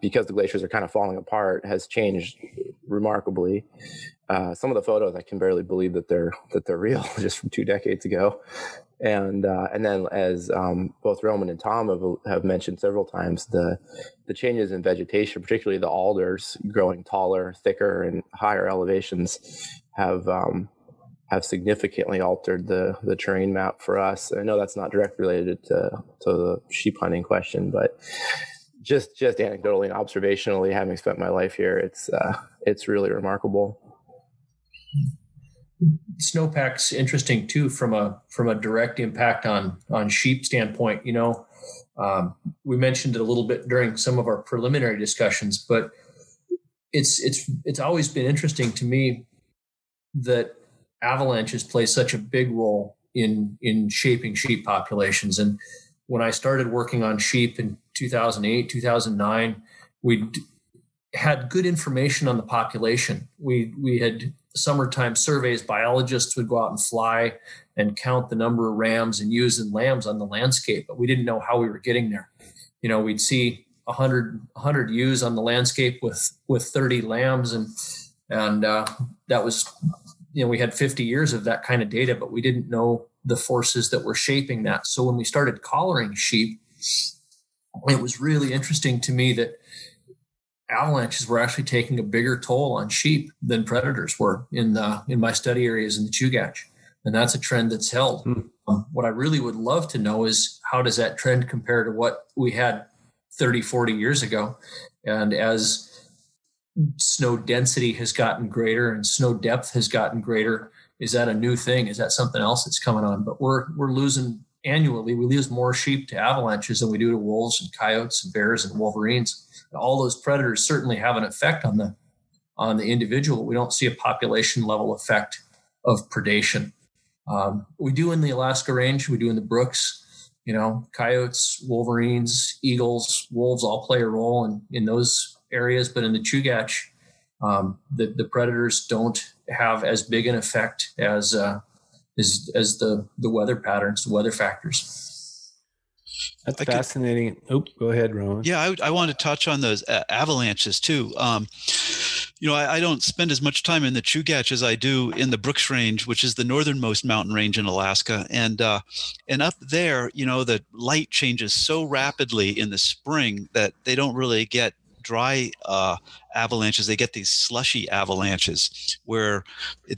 because the glaciers are kind of falling apart, has changed remarkably. Some of the photos, I can barely believe that they're real, just from 2 decades ago. And then, as both Roman and Tom have mentioned several times, the changes in vegetation, particularly the alders growing taller, thicker, and higher elevations, have significantly altered the terrain map for us. I know that's not directly related to the sheep hunting question, but just anecdotally and observationally, having spent my life here, it's really remarkable. Snowpack's interesting too, from a direct impact on sheep standpoint. You know, we mentioned it a little bit during some of our preliminary discussions, but it's always been interesting to me that avalanches play such a big role in shaping sheep populations. And when I started working on sheep in 2008, 2009, we had good information on the population. We had summertime surveys. Biologists would go out and fly and count the number of rams and ewes and lambs on the landscape, but we didn't know how we were getting there. You know, we'd see 100 ewes on the landscape with 30 lambs. And that was, we had 50 years of that kind of data, but we didn't know the forces that were shaping that. So when we started collaring sheep, it was really interesting to me that avalanches were actually taking a bigger toll on sheep than predators were in my study areas in the Chugach. And that's a trend that's held. What I really would love to know is, how does that trend compare to what we had 30, 40 years ago? And as snow density has gotten greater and snow depth has gotten greater, is that a new thing? Is that something else that's coming on? But we're losing annually. We lose more sheep to avalanches than we do to wolves and coyotes and bears and wolverines. And all those predators certainly have an effect on the individual. We don't see a population level effect of predation. We do in the Alaska Range. We do in the Brooks. Coyotes, wolverines, eagles, wolves all play a role in those areas. But in the Chugach, the predators don't have as big an effect as the weather patterns, the weather factors. That's fascinating. Go ahead, Rowan. Yeah, I want to touch on those avalanches too. I don't spend as much time in the Chugach as I do in the Brooks Range, which is the northernmost mountain range in Alaska. And up there, the light changes so rapidly in the spring that they don't really get dry avalanches. They get these slushy avalanches where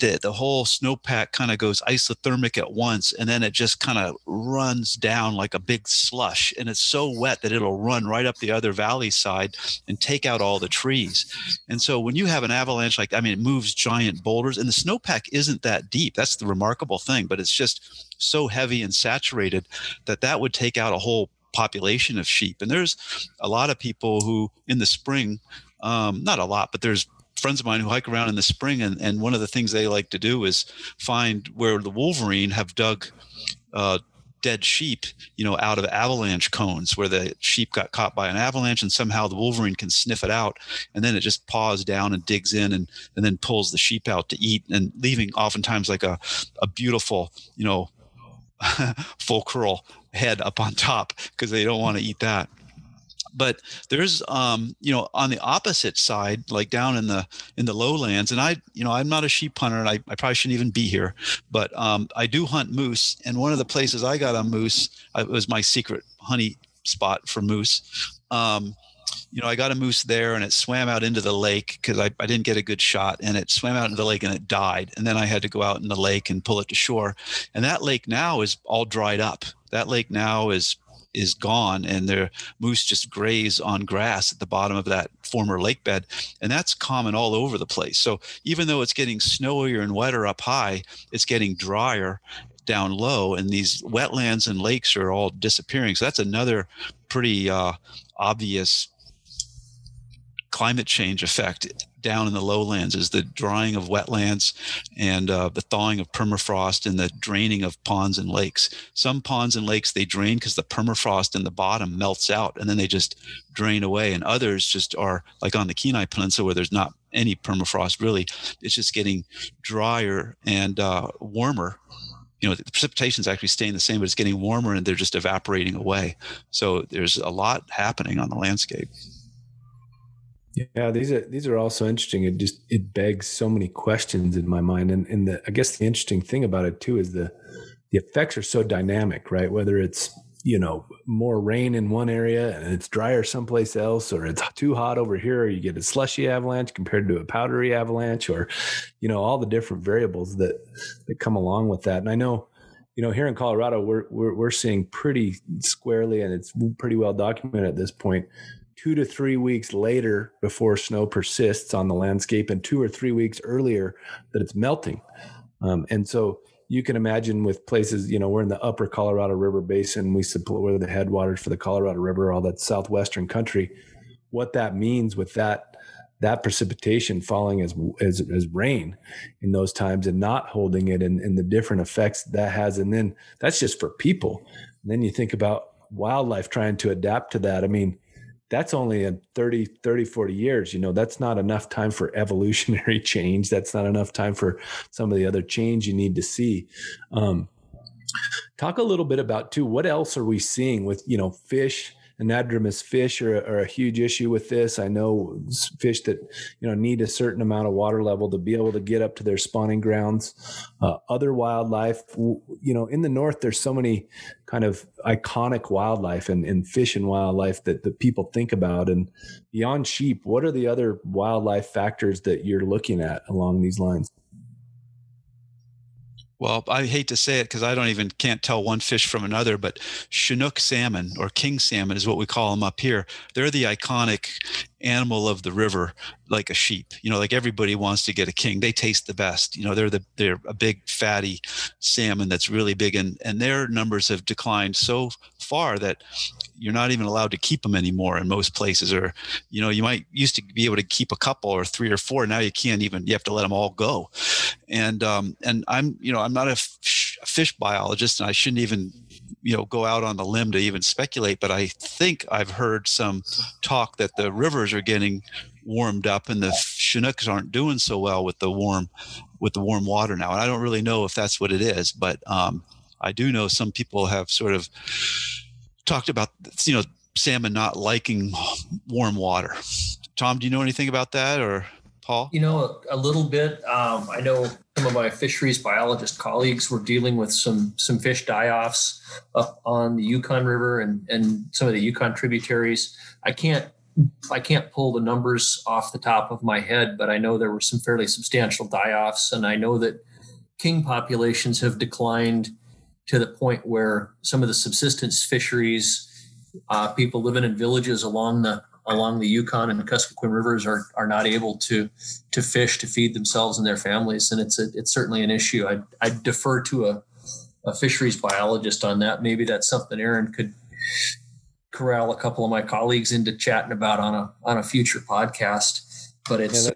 the whole snowpack kind of goes isothermic at once, and then it just kind of runs down like a big slush, and it's so wet that it'll run right up the other valley side and take out all the trees. And so when you have an avalanche it moves giant boulders, and the snowpack isn't that deep. That's the remarkable thing, but it's just so heavy and saturated that would take out a whole population of sheep. And there's a lot of people who in the spring, not a lot, but there's friends of mine who hike around in the spring, and one of the things they like to do is find where the wolverine have dug dead sheep, out of avalanche cones, where the sheep got caught by an avalanche, and somehow the wolverine can sniff it out, and then it just paws down and digs in and then pulls the sheep out to eat, and leaving oftentimes like a beautiful fulcral head up on top, because they don't want to eat that. But there's on the opposite side, like down in the lowlands, and I'm not a sheep hunter, and I probably shouldn't even be here, but I do hunt moose, and one of the places I got on moose, it was my secret honey spot for moose. I got a moose there, and it swam out into the lake because I didn't get a good shot, and it swam out into the lake and it died. And then I had to go out in the lake and pull it to shore. And that lake now is all dried up. That lake now is gone, and their moose just graze on grass at the bottom of that former lake bed. And that's common all over the place. So even though it's getting snowier and wetter up high, it's getting drier down low, and these wetlands and lakes are all disappearing. So that's another pretty obvious climate change effect down in the lowlands, is the drying of wetlands and the thawing of permafrost and the draining of ponds and lakes. Some ponds and lakes, they drain because the permafrost in the bottom melts out, and then they just drain away. And others just are like on the Kenai Peninsula, where there's not any permafrost really. It's just getting drier and warmer. The precipitation is actually staying the same, but it's getting warmer, and they're just evaporating away. So there's a lot happening on the landscape. Yeah, these are also interesting. It begs so many questions in my mind, and I guess the interesting thing about it too is the effects are so dynamic, right? Whether it's more rain in one area and it's drier someplace else, or it's too hot over here, or you get a slushy avalanche compared to a powdery avalanche, or all the different variables that come along with that. And I know, here in Colorado, we're seeing pretty squarely, and it's pretty well documented at this point, 2 to 3 weeks later before snow persists on the landscape, and 2 or 3 weeks earlier that it's melting. And so you can imagine with places, we're in the upper Colorado River Basin, we're the headwaters for the Colorado River, all that southwestern country, what that means with that precipitation falling as rain in those times and not holding it, and the different effects that has. And then that's just for people. And then you think about wildlife trying to adapt to that. That's only in 30, 40 years, that's not enough time for evolutionary change. That's not enough time for some of the other change you need to see. Talk a little bit about too, what else are we seeing with, fish Anadromous fish are a huge issue with this. I know fish that, you know, need a certain amount of water level to be able to get up to their spawning grounds. Other wildlife, you know, in the north, there's so many kind of iconic wildlife and fish and wildlife that people think about. And beyond sheep, what are the other wildlife factors that you're looking at along these lines? Well, I hate to say it because I can't tell one fish from another, but Chinook salmon or king salmon is what we call them up here. They're the iconic animal of the river, like a sheep. You know, like everybody wants to get a king. They taste the best. You know, they're a big fatty salmon that's really big, and their numbers have declined so far that you're not even allowed to keep them anymore in most places. Or, you know, you used to be able to keep a couple or three or four. Now you can't even, you have to let them all go. And I'm not a fish biologist, and I shouldn't even, go out on the limb to even speculate, but I think I've heard some talk that the rivers are getting warmed up and the Chinooks aren't doing so well with the warm water now. And I don't really know if that's what it is, but I do know some people have sort of talked about, salmon not liking warm water. Tom, do you know anything about that, or Paul? A little bit. I know some of my fisheries biologist colleagues were dealing with some fish die-offs up on the Yukon River and some of the Yukon tributaries. I can't pull the numbers off the top of my head, but I know there were some fairly substantial die-offs, and I know that king populations have declined to the point where some of the subsistence fisheries, people living in villages along the Yukon and Kuskokwim rivers are not able to fish to feed themselves and their families. And it's certainly an issue. I defer to a fisheries biologist on that. Maybe that's something Aaron could corral a couple of my colleagues into chatting about on a future podcast. But it's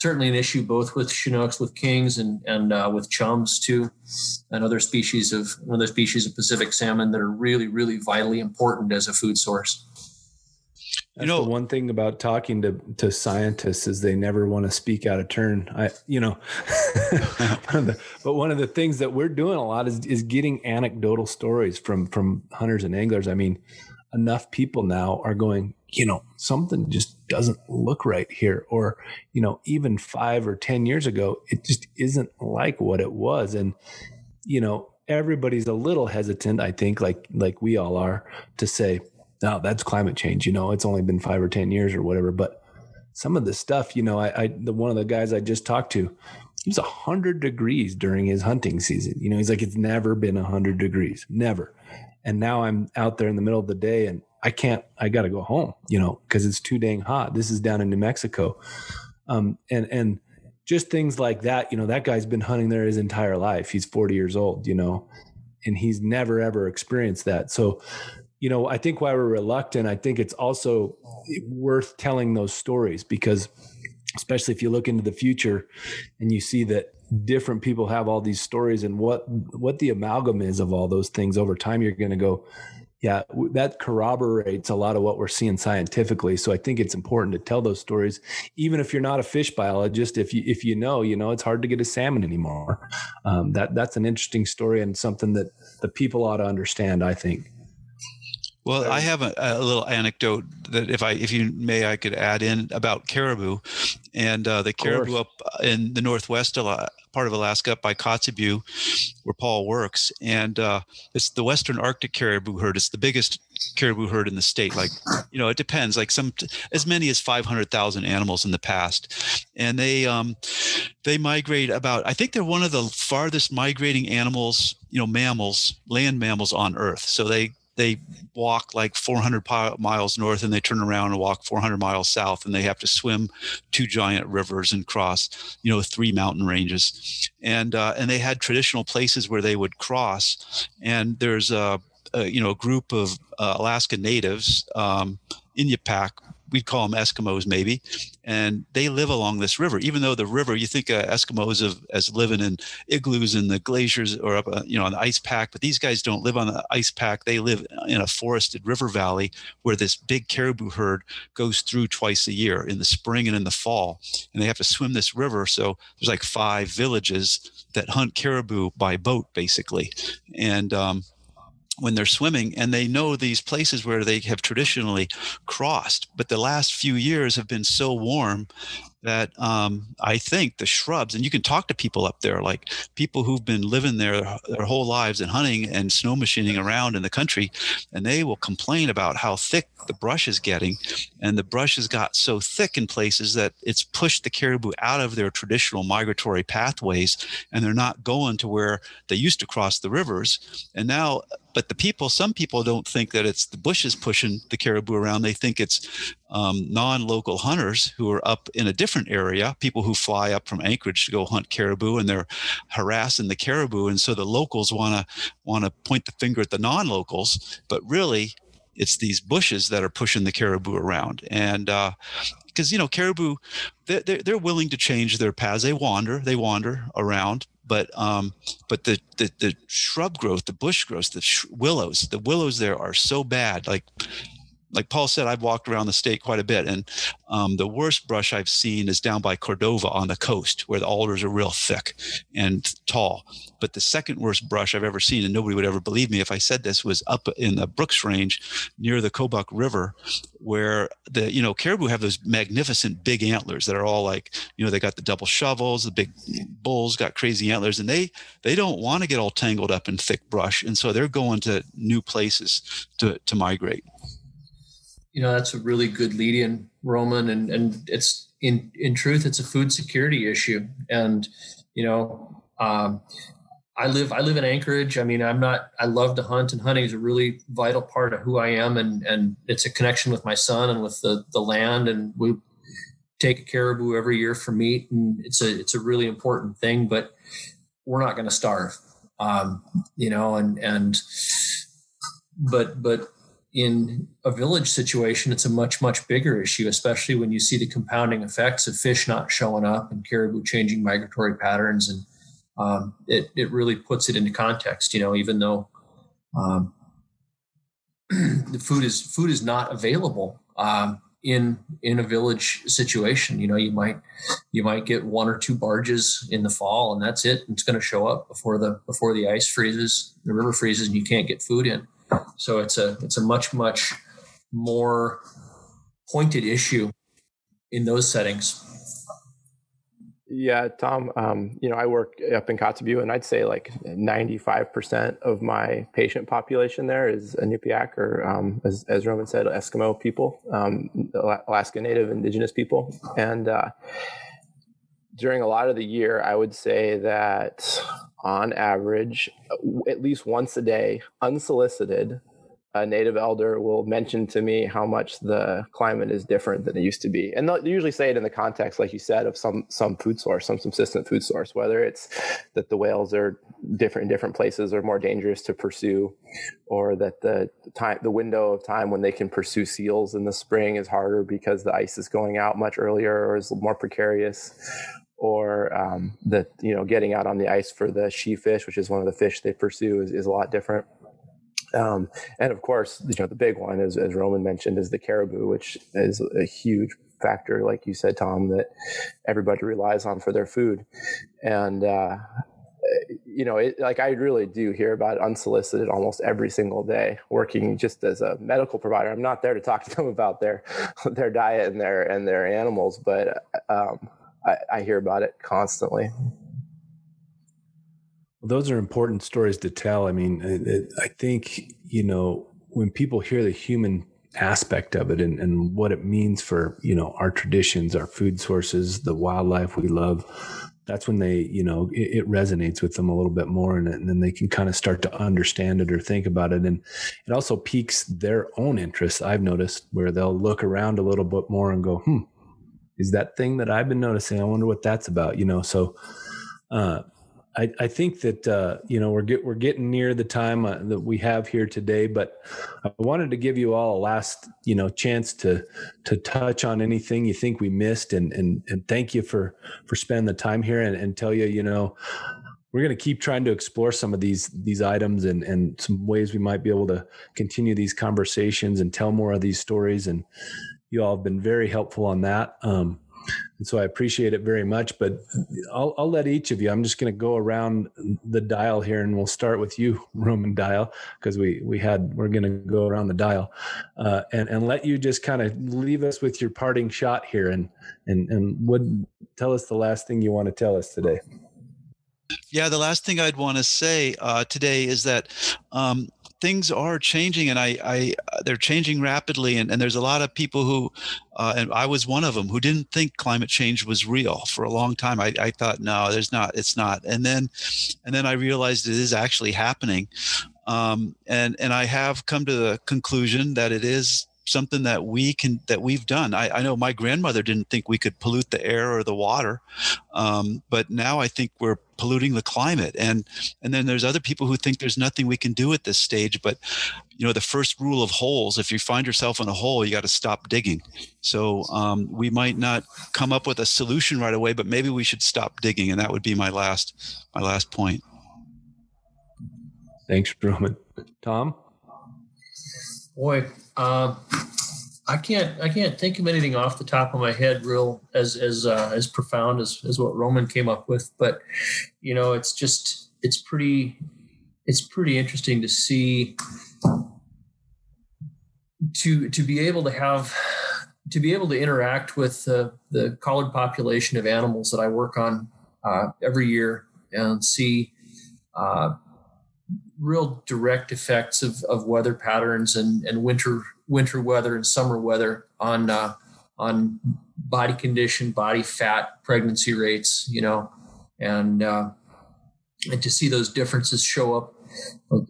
certainly an issue, both with Chinooks, with kings, and with chums too, and other species of Pacific salmon that are really, really vitally important as a food source. The one thing about talking to scientists is they never want to speak out of turn. But one of the things that we're doing a lot is getting anecdotal stories from hunters and anglers. I mean, enough people now are going, something just doesn't look right here. Or, even 5 or 10 years ago, it just isn't like what it was. And, everybody's a little hesitant, I think, like we all are, to say, no, that's climate change. It's only been 5 or 10 years or whatever. But some of the stuff, one of the guys I just talked to, he was 100 degrees during his hunting season. He's like, it's never been 100 degrees, never. And now I'm out there in the middle of the day and I got to go home, because it's too dang hot. This is down in New Mexico. And just things like that, that guy's been hunting there his entire life. He's 40 years old, and he's never, ever experienced that. So, I think why we're reluctant, I think it's also worth telling those stories, because especially if you look into the future and you see that different people have all these stories and what the amalgam is of all those things over time, you're going to go, yeah, that corroborates a lot of what we're seeing scientifically. So I think it's important to tell those stories, even if you're not a fish biologist. If you know, it's hard to get a salmon anymore. That's an interesting story and something that the people ought to understand, I think. Well, I have a little anecdote that if you may, I could add in about caribou, and the caribou up in the northwest part of Alaska up by Kotzebue, where Paul works. And it's the Western Arctic caribou herd. It's the biggest caribou herd in the state. It depends, as many as 500,000 animals in the past. And they migrate about, I think they're one of the farthest migrating animals, mammals, land mammals on Earth. So they walk like 400 miles north, and they turn around and walk 400 miles south, and they have to swim 2 giant rivers and cross, 3 mountain ranges. And they had traditional places where they would cross. And there's a group of Alaska natives, Iñupiaq, we'd call them Eskimos maybe, and they live along this river, even though the river, you think Eskimos as living in igloos in the glaciers or up, on the ice pack, but these guys don't live on the ice pack. They live in a forested river valley where this big caribou herd goes through twice a year, in the spring and in the fall, and they have to swim this river. So there's 5 villages that hunt caribou by boat, basically. And when they're swimming, and they know these places where they have traditionally crossed. But the last few years have been so warm that I think the shrubs, and you can talk to people up there, like people who've been living there their whole lives and hunting and snow machining around in the country, and they will complain about how thick the brush is getting. And the brush has got so thick in places that it's pushed the caribou out of their traditional migratory pathways, and they're not going to where they used to cross the rivers. And now, but the people, some people don't think that it's the bushes pushing the caribou around. They think it's non-local hunters who are up in a different area, people who fly up from Anchorage to go hunt caribou, and they're harassing the caribou. And so the locals want to point the finger at the non-locals, but really it's these bushes that are pushing the caribou around. And because, you know, caribou, they're willing to change their paths. They wander around. But the shrub growth, the bush growth, the willows there are so bad. Like Paul said, I've walked around the state quite a bit, and the worst brush I've seen is down by Cordova on the coast, where the alders are real thick and tall. But the second worst brush I've ever seen, and nobody would ever believe me if I said this, was up in the Brooks Range near the Chugach River, where the, you know, caribou have those magnificent big antlers that are all like, you know, they got the double shovels, the big bulls got crazy antlers, and they don't want to get all tangled up in thick brush. And so they're going to new places to migrate. You know, that's a really good lead-in, Roman, and it's in truth, it's a food security issue. And you know, I live in Anchorage. I mean, I love to hunt, and hunting is a really vital part of who I am, and it's a connection with my son and with the land. And we take a caribou every year for meat, and it's a really important thing. But we're not going to starve, you know, but. In a village situation, it's a much, much bigger issue, especially when you see the compounding effects of fish not showing up and caribou changing migratory patterns. And it really puts it into context, you know, even though the food is not available in a village situation. You know, you might get one or two barges in the fall, and that's it. It's going to show up before the ice freezes, the river freezes, and you can't get food in. So it's a much, much more pointed issue in those settings. Yeah, Tom, you know, I work up in Kotzebue, and I'd say like 95% of my patient population there is Iñupiaq, or as Roman said, Eskimo people, Alaska Native indigenous people. And during a lot of the year, I would say that on average, at least once a day, unsolicited, a native elder will mention to me how much the climate is different than it used to be. And they usually say it in the context, like you said, of some food source, some subsistent food source, whether it's that the whales are different in different places or more dangerous to pursue, or that the window of time when they can pursue seals in the spring is harder because the ice is going out much earlier or is more precarious. Or that, you know, getting out on the ice for the she fish, which is one of the fish they pursue, is a lot different. And of course, you know, the big one, is, as Roman mentioned, is the caribou, which is a huge factor, like you said, Tom, that everybody relies on for their food. And you know, I really do hear about it unsolicited almost every single day, working just as a medical provider. I'm not there to talk to them about their diet and their animals, but I hear about it constantly. Well, those are important stories to tell. I mean, I think, you know, when people hear the human aspect of it and what it means for, you know, our traditions, our food sources, the wildlife we love, that's when they, you know, it resonates with them a little bit more, and then they can kind of start to understand it or think about it. And it also piques their own interest, I've noticed, where they'll look around a little bit more and go, is that thing that I've been noticing? I wonder what that's about, you know? So, I think that, you know, we're getting near the time that we have here today, but I wanted to give you all a last, you know, chance to touch on anything you think we missed, and thank you for spending the time here, and tell you, you know, we're going to keep trying to explore some of these items and some ways we might be able to continue these conversations and tell more of these stories. And you all have been very helpful on that. And so I appreciate it very much, but I'll let each of you, I'm just going to go around the dial here, and we'll start with you, Roman Dial, because we're going to go around the dial, and let you just kind of leave us with your parting shot here, and tell us the last thing you want to tell us today. Yeah, the last thing I'd want to say today is that things are changing, and they're changing rapidly. And there's a lot of people who, and I was one of them, who didn't think climate change was real for a long time. I thought, no, there's not, it's not. And then I realized it is actually happening. And I have come to the conclusion that it is something that we've done. I know my grandmother didn't think we could pollute the air or the water, but now I think we're polluting the climate. And then there's other people who think there's nothing we can do at this stage. But you know, the first rule of holes: if you find yourself in a hole, you got to stop digging. So we might not come up with a solution right away, but maybe we should stop digging. And that would be my last point. Thanks, Roman. Tom? Boy, I can't think of anything off the top of my head real as profound as what Roman came up with, but you know, it's pretty interesting to see, to be able to interact with the collared population of animals that I work on every year, and see real direct effects of weather patterns and winter weather and summer weather on body condition, body fat, pregnancy rates, you know, and to see those differences show up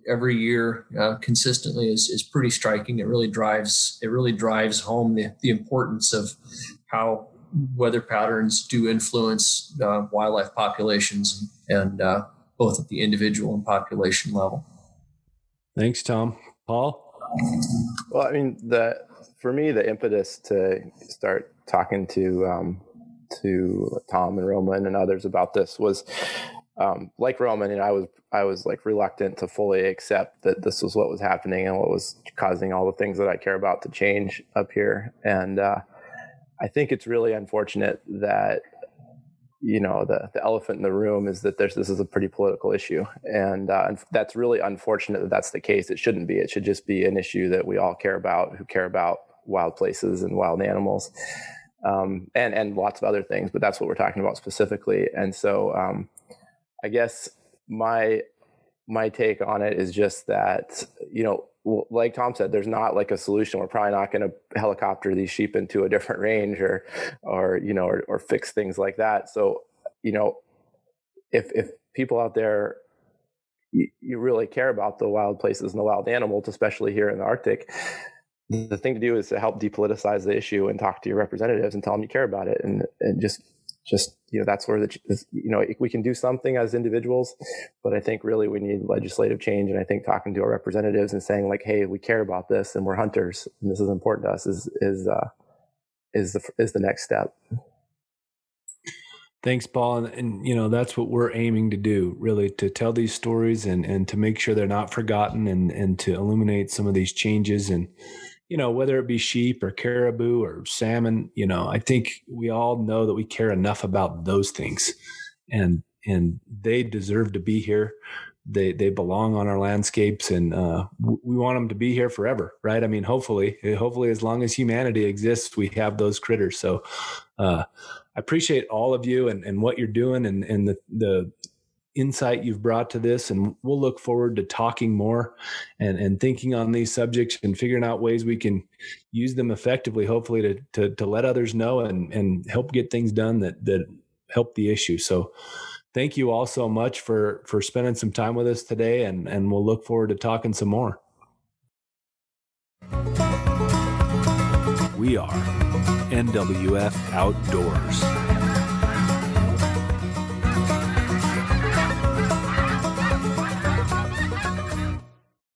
every year consistently is pretty striking. It really drives home the importance of how weather patterns do influence wildlife populations and both at the individual and population level. Thanks, Tom. Paul? Well, I mean, for me, the impetus to start talking to Tom and Roman and others about this was, like Roman, and I was like reluctant to fully accept that this was what was happening and what was causing all the things that I care about to change up here. And I think it's really unfortunate that, you know, the elephant in the room is that this is a pretty political issue. And that's really unfortunate that that's the case. It shouldn't be. It should just be an issue that we all care about, who care about wild places and wild animals, and lots of other things. But that's what we're talking about specifically. And so I guess my take on it is just that, you know, like Tom said, there's not like a solution. We're probably not going to helicopter these sheep into a different range or fix things like that. So, you know, if people out there, you really care about the wild places and the wild animals, especially here in the Arctic, the thing to do is to help depoliticize the issue and talk to your representatives and tell them you care about it. And just, you know, that's where we can do something as individuals, but I think really we need legislative change. And I think talking to our representatives and saying like, hey, we care about this and we're hunters and this is important to us is the next step. Thanks, Paul. And you know, that's what we're aiming to do, really, to tell these stories and to make sure they're not forgotten and to illuminate some of these changes. And, you know, whether it be sheep or caribou or salmon, you know, I think we all know that we care enough about those things, and they deserve to be here. They belong on our landscapes, and we want them to be here forever, right? I mean, hopefully, as long as humanity exists, we have those critters. So I appreciate all of you and what you're doing and the insight you've brought to this, and we'll look forward to talking more and thinking on these subjects and figuring out ways we can use them effectively, hopefully to let others know and help get things done that help the issue. So thank you all so much for spending some time with us today, and we'll look forward to talking some more. We are NWF Outdoors.